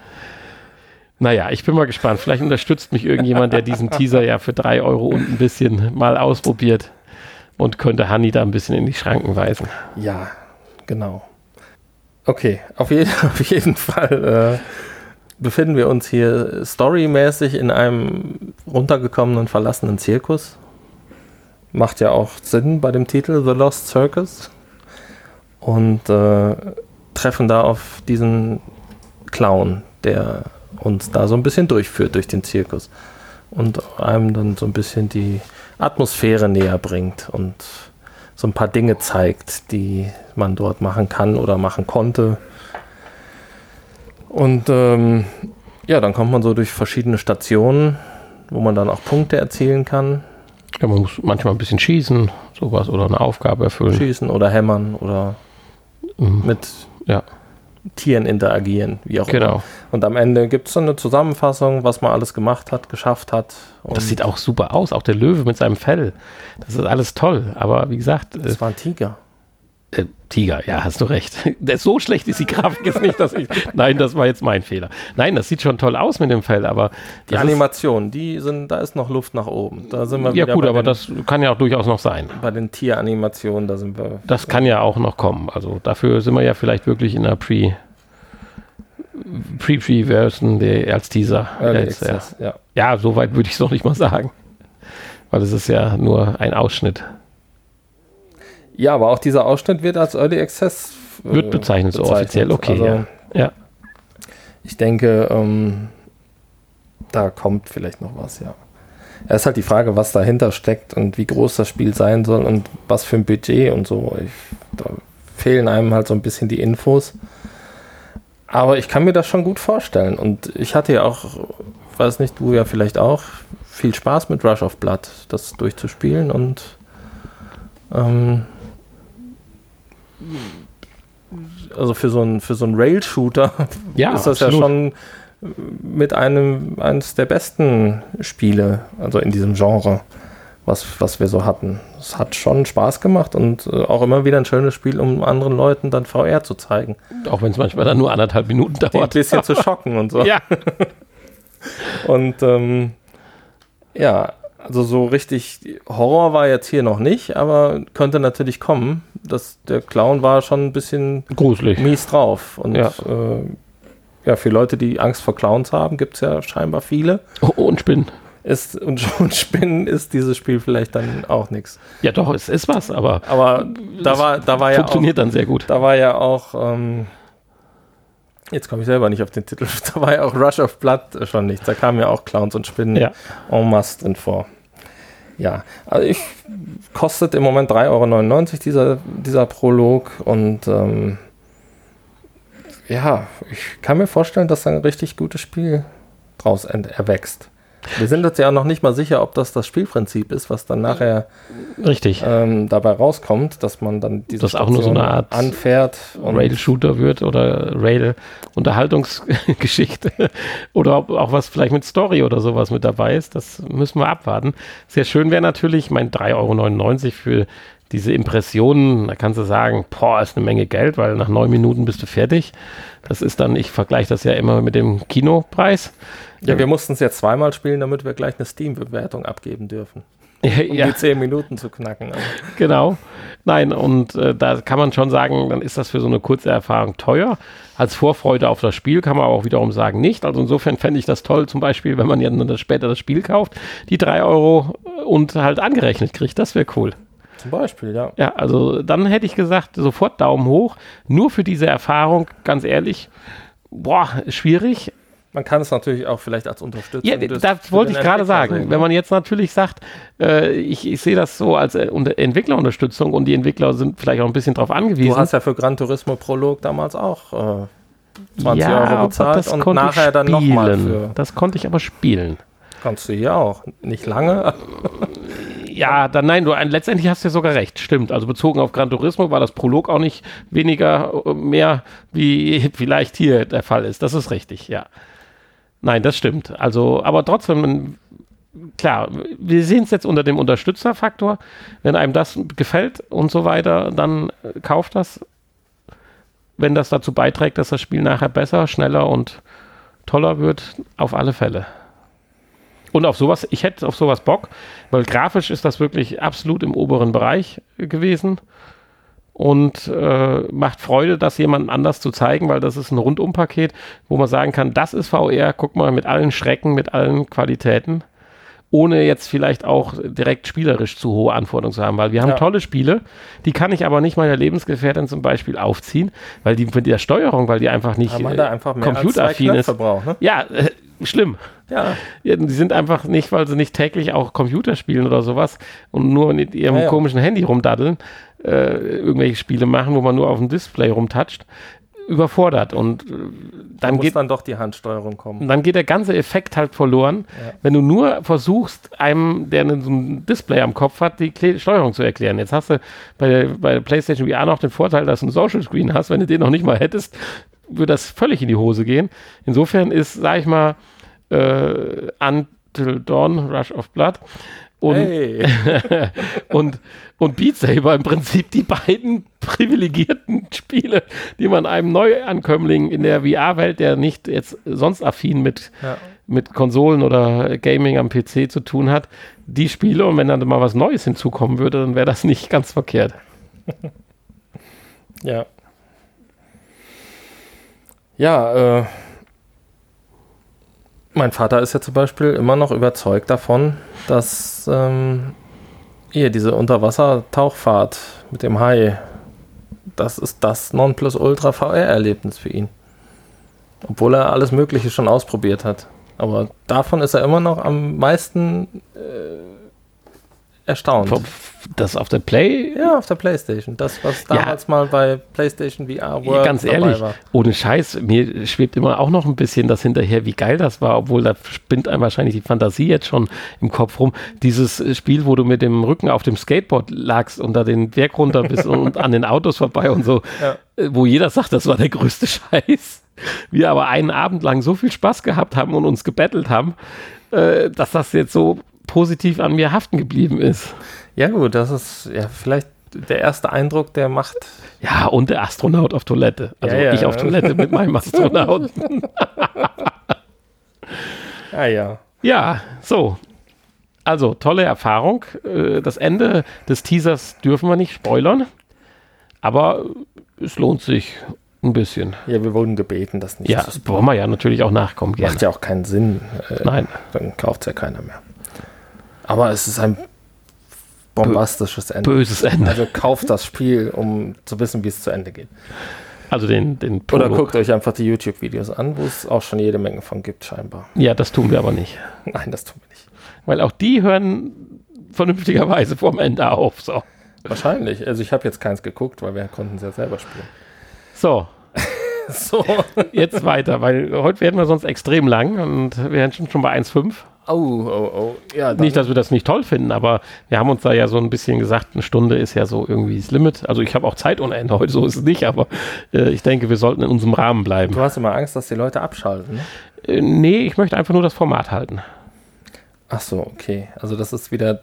Naja, ich bin mal gespannt. Vielleicht unterstützt mich irgendjemand, der diesen Teaser ja für 3 € und ein bisschen mal ausprobiert und könnte Hanni da ein bisschen in die Schranken weisen. Ja, genau. Okay, auf jeden Fall befinden wir uns hier storymäßig in einem runtergekommenen, verlassenen Zirkus. Macht ja auch Sinn bei dem Titel The Lost Circus. Und treffen da auf diesen Clown, der uns da so ein bisschen durchführt durch den Zirkus. Und einem dann so ein bisschen die Atmosphäre näher bringt und so ein paar Dinge zeigt, die man dort machen kann oder machen konnte. Und ja, dann kommt man so durch verschiedene Stationen, wo man dann auch Punkte erzielen kann. Ja, man muss manchmal ein bisschen schießen, sowas, oder eine Aufgabe erfüllen. Schießen oder hämmern oder mit Tieren interagieren, wie auch immer. Und am Ende gibt es dann eine Zusammenfassung, was man alles gemacht hat, geschafft hat. Und das sieht auch super aus, auch der Löwe mit seinem Fell. Das ist alles toll, aber wie gesagt... Das war ein Tiger. Tiger, ja, hast du recht. So schlecht ist die Grafik jetzt nicht, dass ich... Nein, das war jetzt mein Fehler. Nein, das sieht schon toll aus mit dem Fell, aber... Die Animationen, da ist noch Luft nach oben. Da sind wir ja gut, aber das kann ja auch durchaus noch sein. Bei den Tieranimationen, da sind wir... Das kann ja auch noch kommen. Also dafür sind wir ja vielleicht wirklich in einer Pre-Version als Teaser. Ja, so weit würde ich es noch nicht mal sagen. Weil es ist ja nur ein Ausschnitt. Ja, aber auch dieser Ausschnitt wird als Early Access wird bezeichnet, so offiziell, okay. Also, ja. Ich denke, da kommt vielleicht noch was, ja. Es ist halt die Frage, was dahinter steckt und wie groß das Spiel sein soll und was für ein Budget und so. Da fehlen einem halt so ein bisschen die Infos. Aber ich kann mir das schon gut vorstellen. Und ich hatte ja auch, weiß nicht, du ja vielleicht auch, viel Spaß mit Rush of Blood, das durchzuspielen und also für so einen Rail-Shooter ist das absolut. Ja schon mit eines der besten Spiele, also in diesem Genre, was wir so hatten. Es hat schon Spaß gemacht und auch immer wieder ein schönes Spiel, um anderen Leuten dann VR zu zeigen. Auch wenn es manchmal dann nur 1,5 Minuten dauert. Die ein bisschen zu schocken und so. Ja. Und also so richtig Horror war jetzt hier noch nicht, aber könnte natürlich kommen. Der Clown war schon ein bisschen gruselig, mies drauf. Und für Leute, die Angst vor Clowns haben, gibt es ja scheinbar viele. Oh, und Spinnen. Und Spinnen ist dieses Spiel vielleicht dann auch nichts. Ja doch, es ist was, aber da war funktioniert ja auch, dann sehr gut. Da war ja auch, jetzt komme ich selber nicht auf den Titel, da war ja auch Rush of Blood schon nichts. Da kamen ja auch Clowns und Spinnen en masse drin vor. Ja, also kostet im Moment 3,99 € dieser Prolog und ich kann mir vorstellen, dass da ein richtig gutes Spiel draus erwächst. Wir sind uns ja noch nicht mal sicher, ob das Spielprinzip ist, was dann nachher dabei rauskommt, dass man dann diese Station auch nur so eine Art anfährt und Rail-Shooter wird oder Rail-Unterhaltungsgeschichte oder ob auch was vielleicht mit Story oder sowas mit dabei ist. Das müssen wir abwarten. Sehr schön wäre natürlich, 3,99 € für diese Impressionen, da kannst du sagen, boah, ist eine Menge Geld, weil nach 9 Minuten bist du fertig. Das ist dann, ich vergleiche das ja immer mit dem Kinopreis. Ja, wir mussten es ja zweimal spielen, damit wir gleich eine Steam-Bewertung abgeben dürfen. Um die 10 Minuten zu knacken. Also. Genau. Nein, und da kann man schon sagen, dann ist das für so eine kurze Erfahrung teuer. Als Vorfreude auf das Spiel kann man aber auch wiederum sagen, nicht. Also insofern fände ich das toll, zum Beispiel, wenn man ja dann später das Spiel kauft, die 3 Euro und halt angerechnet kriegt. Das wäre cool. Zum Beispiel, ja. Ja, also dann hätte ich gesagt, sofort Daumen hoch. Nur für diese Erfahrung, ganz ehrlich, boah, schwierig. Man kann es natürlich auch vielleicht als Unterstützung. Ja, das wollte ich gerade sagen. Wenn man jetzt natürlich sagt, ich sehe das so als Entwicklerunterstützung und die Entwickler sind vielleicht auch ein bisschen drauf angewiesen. Du hast ja für Gran Turismo Prolog damals auch 20 Euro bezahlt und nachher dann nochmal für. Das konnte ich aber spielen. Kannst du hier auch. Nicht lange. Ja, dann nein, letztendlich hast du ja sogar recht, stimmt. Also bezogen auf Gran Turismo war das Prolog auch nicht weniger, mehr, wie vielleicht hier der Fall ist. Das ist richtig, ja. Nein, das stimmt. Also, aber trotzdem, klar, wir sehen es jetzt unter dem Unterstützerfaktor. Wenn einem das gefällt und so weiter, dann kauft das. Wenn das dazu beiträgt, dass das Spiel nachher besser, schneller und toller wird, auf alle Fälle. Und auf sowas, ich hätte auf sowas Bock, weil grafisch ist das wirklich absolut im oberen Bereich gewesen und macht Freude, das jemandem anders zu zeigen, weil das ist ein Rundumpaket, wo man sagen kann, das ist VR, guck mal, mit allen Schrecken, mit allen Qualitäten, ohne jetzt vielleicht auch direkt spielerisch zu hohe Anforderungen zu haben, weil wir haben tolle Spiele, die kann ich aber nicht meiner Lebensgefährtin zum Beispiel aufziehen, weil die mit der Steuerung, weil die einfach nicht computeraffin ist. Ne? Ja, schlimm. Ja. Die sind einfach nicht, weil sie nicht täglich auch Computer spielen oder sowas und nur mit ihrem komischen Handy rumdaddeln, irgendwelche Spiele machen, wo man nur auf dem Display rumtatscht, überfordert. Und dann muss dann doch die Handsteuerung kommen. Und dann geht der ganze Effekt halt verloren, wenn du nur versuchst, einem, der so ein Display am Kopf hat, die Steuerung zu erklären. Jetzt hast du bei der PlayStation VR noch den Vorteil, dass du einen Social Screen hast. Wenn du den noch nicht mal hättest, würde das völlig in die Hose gehen. Insofern ist, sag ich mal, Until Dawn Rush of Blood und, und Beat Saber im Prinzip die beiden privilegierten Spiele, die man einem Neuankömmling in der VR-Welt, der nicht jetzt sonst affin mit Konsolen oder Gaming am PC zu tun hat, die Spiele, und wenn dann mal was Neues hinzukommen würde, dann wäre das nicht ganz verkehrt. Ja. Ja, mein Vater ist ja zum Beispiel immer noch überzeugt davon, dass hier diese Unterwassertauchfahrt mit dem Hai, das ist das Nonplusultra-VR-Erlebnis für ihn. Obwohl er alles Mögliche schon ausprobiert hat. Aber davon ist er immer noch am meisten erstaunt. Das auf der Play? Ja, auf der PlayStation. Das, was damals mal bei PlayStation VR World ganz ehrlich, dabei war. Ohne Scheiß, mir schwebt immer auch noch ein bisschen das hinterher, wie geil das war, obwohl da spinnt einem wahrscheinlich die Fantasie jetzt schon im Kopf rum. Dieses Spiel, wo du mit dem Rücken auf dem Skateboard lagst und da den Berg runter bist und an den Autos vorbei und so, wo jeder sagt, das war der größte Scheiß. Wir aber einen Abend lang so viel Spaß gehabt haben und uns gebettelt haben, dass das jetzt so positiv an mir haften geblieben ist. Ja gut, das ist ja vielleicht der erste Eindruck, der macht... Ja, und der Astronaut auf Toilette. Also ich auf Toilette mit meinem Astronauten. Ja, so. Also, tolle Erfahrung. Das Ende des Teasers dürfen wir nicht spoilern, aber es lohnt sich ein bisschen. Ja, wir wurden gebeten, das nicht zu spoilern. Wollen wir ja natürlich auch nachkommen. Gerne. Macht ja auch keinen Sinn. Nein. Dann kauft es ja keiner mehr. Aber es ist ein bombastisches Ende. Böses Ende. Also kauft das Spiel, um zu wissen, wie es zu Ende geht. Also den Prolog. Oder guckt euch einfach die YouTube-Videos an, wo es auch schon jede Menge von gibt, scheinbar. Ja, das tun wir aber nicht. Nein, das tun wir nicht. Weil auch die hören vernünftigerweise vorm Ende auf. So. Wahrscheinlich. Also ich habe jetzt keins geguckt, weil wir konnten es ja selber spielen. So. So. Jetzt weiter, weil heute werden wir sonst extrem lang und wir wären schon bei 1,5. Ja, nicht, dass wir das nicht toll finden, aber wir haben uns da ja so ein bisschen gesagt, eine Stunde ist ja so irgendwie das Limit. Also ich habe auch Zeit ohne Ende heute, so ist es nicht, aber ich denke, wir sollten in unserem Rahmen bleiben. Du hast immer Angst, dass die Leute abschalten, ne? Nee, ich möchte einfach nur das Format halten. Ach so, okay. Also das ist wieder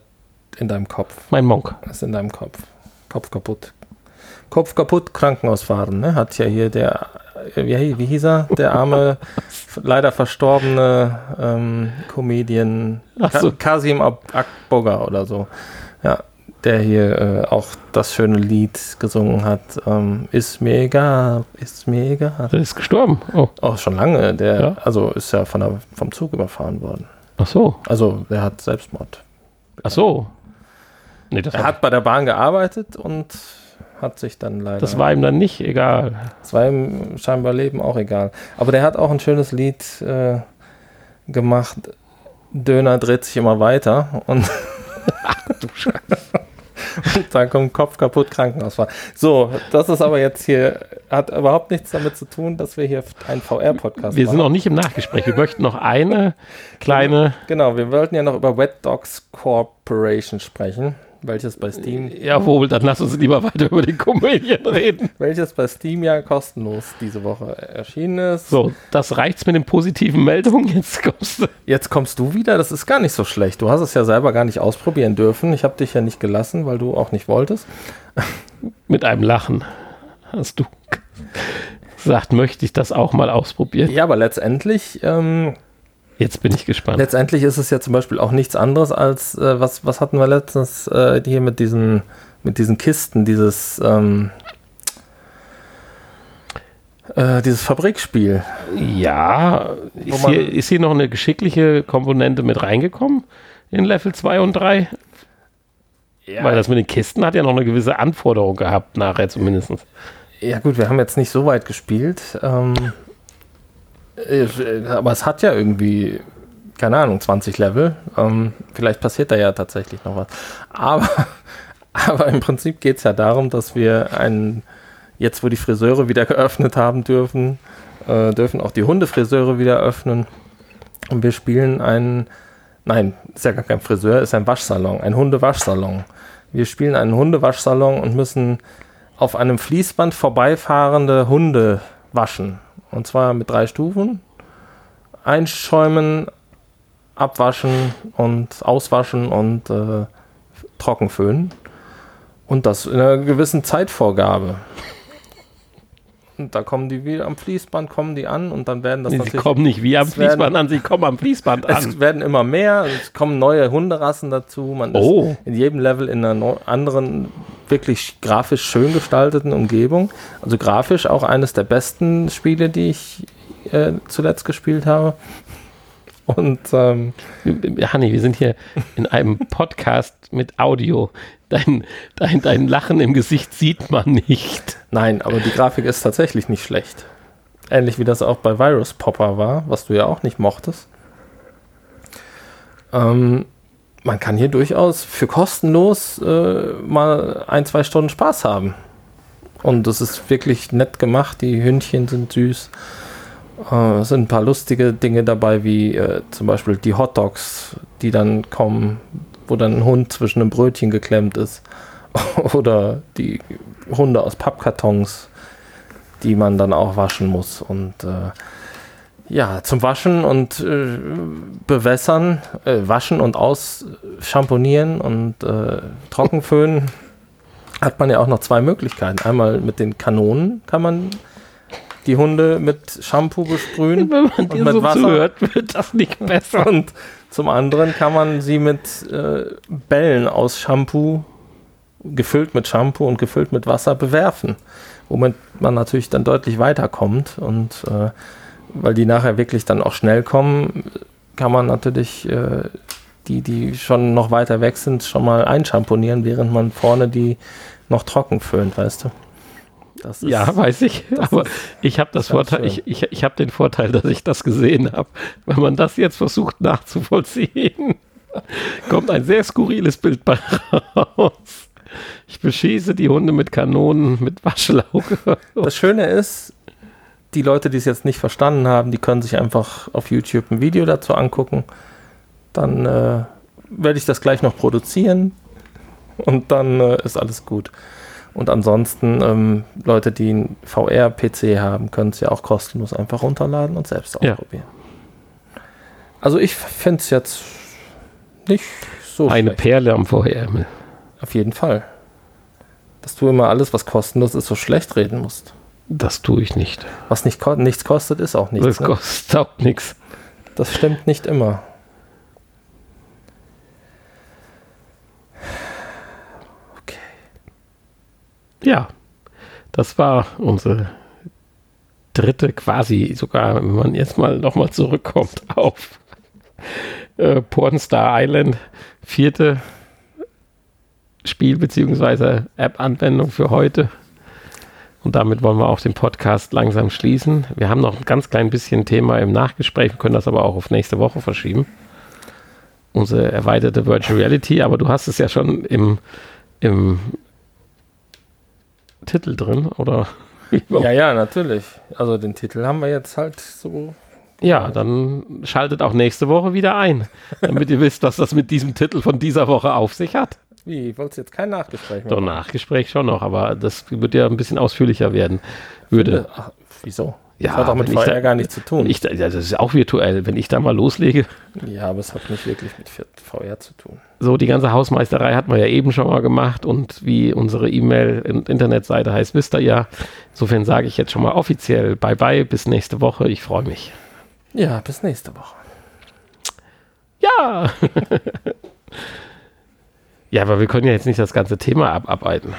in deinem Kopf. Mein Monk. Das ist in deinem Kopf. Kopf kaputt. Kopf kaputt, Krankenhaus fahren, ne? Hat ja hier der, wie hieß er? Der arme, leider verstorbene Comedian Kazim Akboga oder so. Ja, der hier auch das schöne Lied gesungen hat. Ist mir egal, ist mir egal. Der ist gestorben. Oh, auch schon lange. Der, ja. Also ist ja vom Zug überfahren worden. Ach so. Also der hat Selbstmord. Ach so. Nee, er hat bei der Bahn gearbeitet und hat sich dann leider... Das war ihm dann nicht egal. Das war ihm scheinbar Leben auch egal. Aber der hat auch ein schönes Lied gemacht. Döner dreht sich immer weiter. Und ach du Scheiße. Und dann kommt Kopf kaputt, Krankenhausfahrt. So, das ist aber jetzt hier, hat überhaupt nichts damit zu tun, dass wir hier einen VR-Podcast machen. Wir sind noch nicht im Nachgespräch. Wir möchten noch eine kleine... Genau, wir wollten ja noch über Wet Dog Corporation sprechen. Welches bei Steam... Jawohl, dann lass uns lieber weiter über den Comedian reden. Welches bei Steam ja kostenlos diese Woche erschienen ist. So, das reicht's mit den positiven Meldungen. Jetzt kommst du wieder, das ist gar nicht so schlecht. Du hast es ja selber gar nicht ausprobieren dürfen. Ich habe dich ja nicht gelassen, weil du auch nicht wolltest. Mit einem Lachen hast du gesagt, möchte ich das auch mal ausprobieren. Ja, aber letztendlich... jetzt bin ich gespannt. Letztendlich ist es ja zum Beispiel auch nichts anderes als, was hatten wir letztens hier mit diesen Kisten, dieses Fabrikspiel. Ja, ist hier noch eine geschickliche Komponente mit reingekommen in Level 2 und 3? Ja. Weil das mit den Kisten hat ja noch eine gewisse Anforderung gehabt, nachher zumindest. Ja gut, wir haben jetzt nicht so weit gespielt, aber es hat ja irgendwie, keine Ahnung, 20 Level. Vielleicht passiert da ja tatsächlich noch was. Aber im Prinzip geht es ja darum, dass wir jetzt wo die Friseure wieder geöffnet haben dürfen auch die Hundefriseure wieder öffnen. Und wir spielen nein, ist ja gar kein Friseur, ist ein Waschsalon, ein Hundewaschsalon. Wir spielen einen Hundewaschsalon und müssen auf einem Fließband vorbeifahrende Hunde waschen. Und zwar mit 3 Stufen. Einschäumen, abwaschen und auswaschen und trockenföhnen. Und das in einer gewissen Zeitvorgabe. Und da kommen die wie am Fließband, kommen die an und dann werden das natürlich... Sie kommen nicht wie am Fließband an, sie kommen am Fließband an. Es werden immer mehr, es kommen neue Hunderassen dazu. Man ist in jedem Level in einer anderen, wirklich grafisch schön gestalteten Umgebung. Also grafisch auch eines der besten Spiele, die ich zuletzt gespielt habe. Und Hanni, wir sind hier in einem Podcast mit Audio. Dein Lachen im Gesicht sieht man nicht. Nein, aber die Grafik ist tatsächlich nicht schlecht. Ähnlich wie das auch bei Virus Popper war, was du ja auch nicht mochtest. Man kann hier durchaus für kostenlos mal 1-2 Stunden Spaß haben. Und das ist wirklich nett gemacht. Die Hündchen sind süß. Es sind ein paar lustige Dinge dabei, wie zum Beispiel die Hotdogs, die dann kommen, wo dann ein Hund zwischen einem Brötchen geklemmt ist. Oder die Hunde aus Pappkartons, die man dann auch waschen muss. Und zum Waschen und Bewässern, waschen und ausschamponieren und trockenföhnen hat man ja auch noch 2 Möglichkeiten. Einmal mit den Kanonen kann man die Hunde mit Shampoo besprühen. Wenn man dir und mit so Wasser zuhört, wird das nicht besser. Und zum anderen kann man sie mit Bällen aus Shampoo, gefüllt mit Shampoo und gefüllt mit Wasser, bewerfen. Womit man natürlich dann deutlich weiterkommt. Und weil die nachher wirklich dann auch schnell kommen, kann man natürlich die schon noch weiter weg sind, schon mal einschamponieren, während man vorne die noch trocken föhnt, weißt du. Das ist, ja, weiß ich, aber ich habe den Vorteil, dass ich das gesehen habe. Wenn man das jetzt versucht nachzuvollziehen, kommt ein sehr skurriles Bild bei raus. Ich beschieße die Hunde mit Kanonen, mit Waschlauge. Das Schöne ist, die Leute, die es jetzt nicht verstanden haben, die können sich einfach auf YouTube ein Video dazu angucken. Dann werde ich das gleich noch produzieren und dann ist alles gut. Und ansonsten, Leute, die einen VR-PC haben, können es ja auch kostenlos einfach runterladen und selbst ausprobieren. Ja. Also ich finde es jetzt nicht so schlecht. Eine Perle am VR-Himmel. Auf jeden Fall. dass du immer alles, was kostenlos ist, so schlecht reden musst. Das tue ich nicht. Was nicht nichts kostet, ist auch nichts. Das kostet auch nichts. Das stimmt nicht immer. Okay. Ja, das war unsere dritte quasi, sogar wenn man jetzt mal nochmal zurückkommt auf Pornstar Island, vierte Spiel bzw. App-Anwendung für heute. Und damit wollen wir auch den Podcast langsam schließen. Wir haben noch ein ganz klein bisschen Thema im Nachgespräch, wir können das aber auch auf nächste Woche verschieben. Unsere erweiterte Virtual Reality, aber du hast es ja schon im Titel drin, oder? Ja, natürlich. Also den Titel haben wir jetzt halt so. Ja, dann schaltet auch nächste Woche wieder ein, damit ihr wisst, was das mit diesem Titel von dieser Woche auf sich hat. Wie? Ich wollte jetzt kein Nachgespräch machen. Doch, Nachgespräch schon noch, aber das wird ja ein bisschen ausführlicher werden. Ach, wieso? Ja, das hat auch mit VR gar nichts zu tun. Das ist auch virtuell, wenn ich da mal loslege. Ja, aber es hat nicht wirklich mit VR zu tun. So, die ganze Hausmeisterei hatten wir ja eben schon mal gemacht und wie unsere E-Mail- und Internetseite heißt, wisst ihr ja. Insofern sage ich jetzt schon mal offiziell Bye-Bye, bis nächste Woche. Ich freue mich. Ja, bis nächste Woche. Ja! Ja, aber wir können ja jetzt nicht das ganze Thema abarbeiten.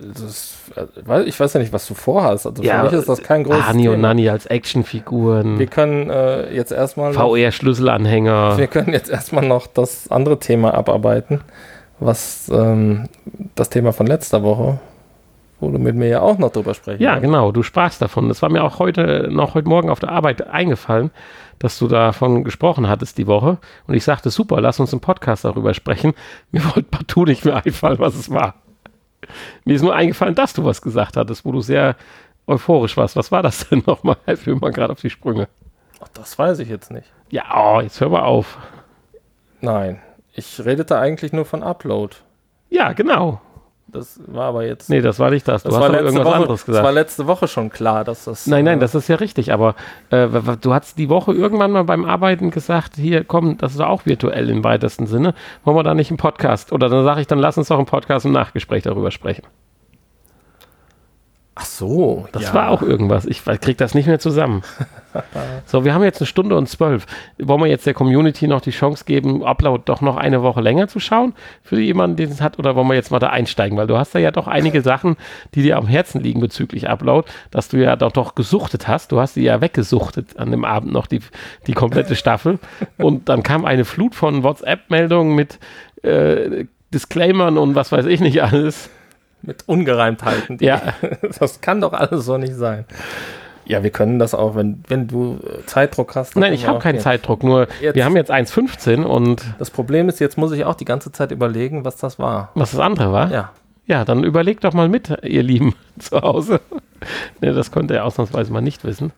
Ich weiß ja nicht, was du vorhast. Also für mich ist das kein großes Thema. Ani und Nani als Actionfiguren. Wir können jetzt erstmal VR-Schlüsselanhänger. Wir können jetzt erstmal noch das andere Thema abarbeiten, was das Thema von letzter Woche, wo du mit mir ja auch noch drüber sprechen. Ja, genau, du sprachst davon. Das war mir auch heute Morgen auf der Arbeit eingefallen, dass du davon gesprochen hattest die Woche. Und ich sagte, super, lass uns im Podcast darüber sprechen. Mir wollte partout nicht mehr einfallen, was es war. Mir ist nur eingefallen, dass du was gesagt hattest, wo du sehr euphorisch warst. Was war das denn nochmal? Helf mir mal gerade auf die Sprünge. Ach, das weiß ich jetzt nicht. Ja, jetzt hör mal auf. Nein, ich redete eigentlich nur von Upload. Ja, genau. Das war aber jetzt... Nee, das war nicht das. Du hast aber irgendwas anderes gesagt. Das war letzte Woche schon klar, dass das... Nein, das ist ja richtig, aber du hast die Woche irgendwann mal beim Arbeiten gesagt, hier, komm, das ist auch virtuell im weitesten Sinne, wollen wir da nicht einen Podcast? Oder dann sage ich, lass uns doch einen Podcast im Nachgespräch darüber sprechen. Ach so, das war auch irgendwas. Ich kriege das nicht mehr zusammen. So, wir haben jetzt 1:12. Wollen wir jetzt der Community noch die Chance geben, Upload doch noch eine Woche länger zu schauen für jemanden, den es hat? Oder wollen wir jetzt mal da einsteigen? Weil du hast da ja doch einige Sachen, die dir am Herzen liegen bezüglich Upload, dass du ja doch gesuchtet hast. Du hast die ja weggesuchtet an dem Abend noch, die komplette Staffel. Und dann kam eine Flut von WhatsApp-Meldungen mit Disclaimern und was weiß ich nicht alles. Mit Ungereimtheiten. Ja. Das kann doch alles so nicht sein. Ja, wir können das auch, wenn du Zeitdruck hast. Nein, ich habe keinen Zeitdruck, nur jetzt, wir haben jetzt 1:15 und... Das Problem ist, jetzt muss ich auch die ganze Zeit überlegen, was das war. Was das andere war? Ja. Ja, dann überlegt doch mal mit, ihr Lieben zu Hause. Ne, das konnte er ausnahmsweise mal nicht wissen.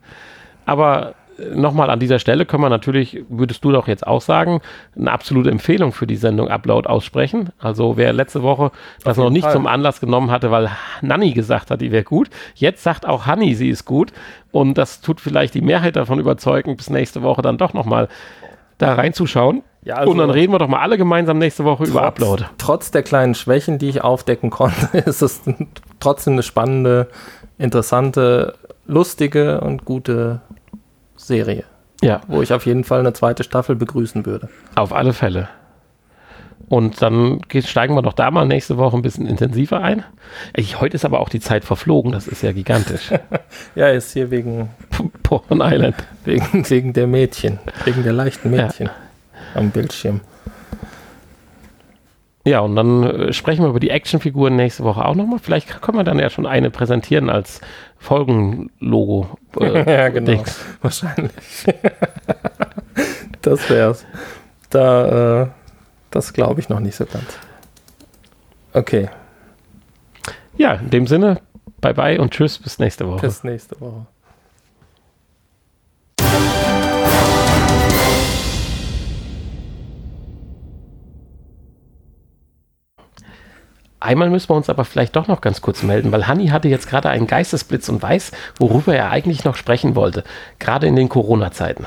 Aber... Nochmal an dieser Stelle können wir natürlich, würdest du doch jetzt auch sagen, eine absolute Empfehlung für die Sendung Upload aussprechen. Also wer letzte Woche das noch nicht zum Anlass genommen hatte, weil Nanni gesagt hat, die wäre gut. Jetzt sagt auch Hanni, sie ist gut. Und das tut vielleicht die Mehrheit davon überzeugen, bis nächste Woche dann doch nochmal da reinzuschauen. Ja, also und dann reden wir doch mal alle gemeinsam nächste Woche über Upload. Trotz der kleinen Schwächen, die ich aufdecken konnte, ist es trotzdem eine spannende, interessante, lustige und gute Serie. Ja. Wo ich auf jeden Fall eine zweite Staffel begrüßen würde. Auf alle Fälle. Und dann steigen wir doch da mal nächste Woche ein bisschen intensiver ein. Heute ist aber auch die Zeit verflogen, das ist ja gigantisch. Ja, ist hier wegen Porn Island. Wegen der Mädchen. Wegen der leichten Mädchen am Bildschirm. Ja, und dann sprechen wir über die Actionfiguren nächste Woche auch nochmal. Vielleicht können wir dann ja schon eine präsentieren als Folgenlogo. Ja, genau. Dings. Wahrscheinlich. Das wär's. Das glaube ich noch nicht so ganz. Okay. Ja, in dem Sinne, bye bye und tschüss, bis nächste Woche. Bis nächste Woche. Einmal müssen wir uns aber vielleicht doch noch ganz kurz melden, weil Hanni hatte jetzt gerade einen Geistesblitz und weiß, worüber er eigentlich noch sprechen wollte, gerade in den Corona-Zeiten.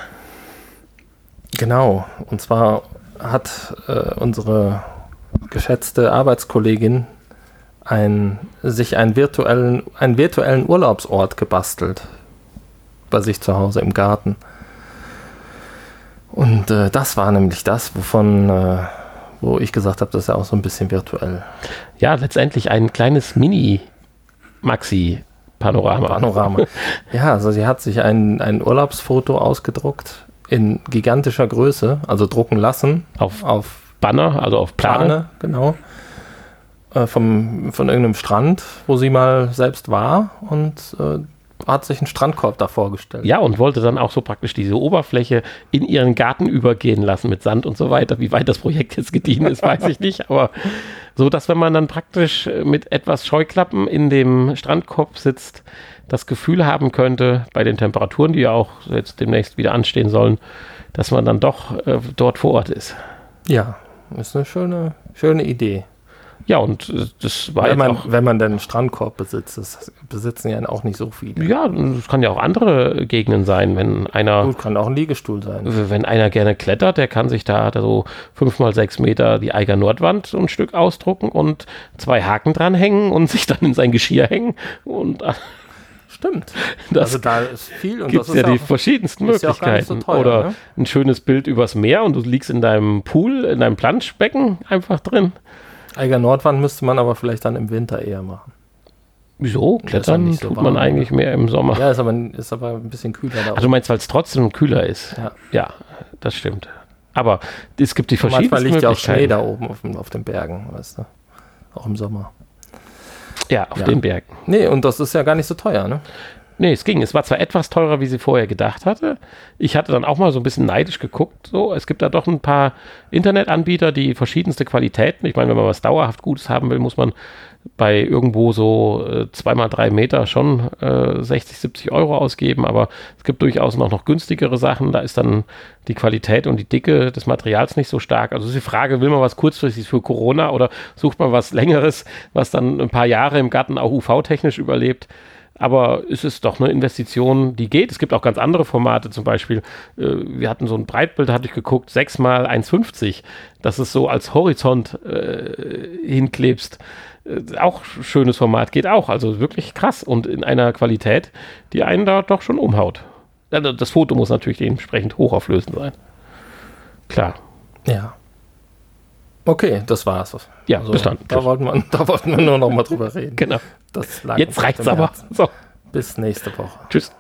Genau, und zwar hat unsere geschätzte Arbeitskollegin einen virtuellen Urlaubsort gebastelt. Bei sich zu Hause im Garten. Und das war nämlich das, wo ich gesagt habe, das ist ja auch so ein bisschen virtuell. Ja, letztendlich ein kleines Mini-Maxi-Panorama. Ja, also sie hat sich ein Urlaubsfoto ausgedruckt in gigantischer Größe, also drucken lassen. Auf Banner, also auf Plane. Genau. Von irgendeinem Strand, wo sie mal selbst war und hat sich einen Strandkorb da vorgestellt. Ja, und wollte dann auch so praktisch diese Oberfläche in ihren Garten übergehen lassen mit Sand und so weiter. Wie weit das Projekt jetzt gediehen ist, weiß ich nicht. Aber so, dass wenn man dann praktisch mit etwas Scheuklappen in dem Strandkorb sitzt, das Gefühl haben könnte, bei den Temperaturen, die ja auch jetzt demnächst wieder anstehen sollen, dass man dann doch dort vor Ort ist. Ja, ist eine schöne Idee. Ja, und das war wenn man dann einen Strandkorb besitzt, das besitzen ja auch nicht so viele. Ja, das kann ja auch andere Gegenden sein, wenn einer... Gut, kann auch ein Liegestuhl sein. Wenn einer gerne klettert, der kann sich da so 5x6 Meter die Eiger Nordwand so ein Stück ausdrucken und 2 Haken dranhängen und sich dann in sein Geschirr hängen und... Stimmt. Also da ist viel und das ist ja die verschiedensten Möglichkeiten. So teuer, oder ne? Ein schönes Bild übers Meer und du liegst in deinem Pool, in deinem Planschbecken einfach drin. Eiger Nordwand müsste man aber vielleicht dann im Winter eher machen. Wieso? Klettern so tut man eigentlich mehr im Sommer. Ja, ist aber ein bisschen kühler. Da also meinst du, weil es trotzdem kühler ist? Ja, das stimmt. Aber es gibt die verschiedenen Möglichkeiten. Manchmal liegt ja auch Schnee da oben auf den Bergen, weißt du? Auch im Sommer. Ja, auf den Bergen. Nee, und das ist ja gar nicht so teuer, ne? Nee, es ging. Es war zwar etwas teurer, wie sie vorher gedacht hatte. Ich hatte dann auch mal so ein bisschen neidisch geguckt. So, es gibt da doch ein paar Internetanbieter, die verschiedenste Qualitäten. Ich meine, wenn man was dauerhaft Gutes haben will, muss man bei irgendwo so 2x3 Meter schon 60-70 € ausgeben. Aber es gibt durchaus noch günstigere Sachen. Da ist dann die Qualität und die Dicke des Materials nicht so stark. Also ist die Frage, will man was kurzfristiges für Corona oder sucht man was Längeres, was dann ein paar Jahre im Garten auch UV-technisch überlebt? Aber es ist doch eine Investition, die geht. Es gibt auch ganz andere Formate, zum Beispiel, wir hatten so ein Breitbild, hatte ich geguckt, 6x1,50. Das ist so als Horizont hinklebst. Auch schönes Format, geht auch. Also wirklich krass und in einer Qualität, die einen da doch schon umhaut. Das Foto muss natürlich dementsprechend hochauflösend sein. Klar. Ja. Okay, das war's. Ja, also, bis dann. Da wollten wir nur noch mal drüber reden. Genau. Jetzt reicht's aber. So. Bis nächste Woche. Tschüss.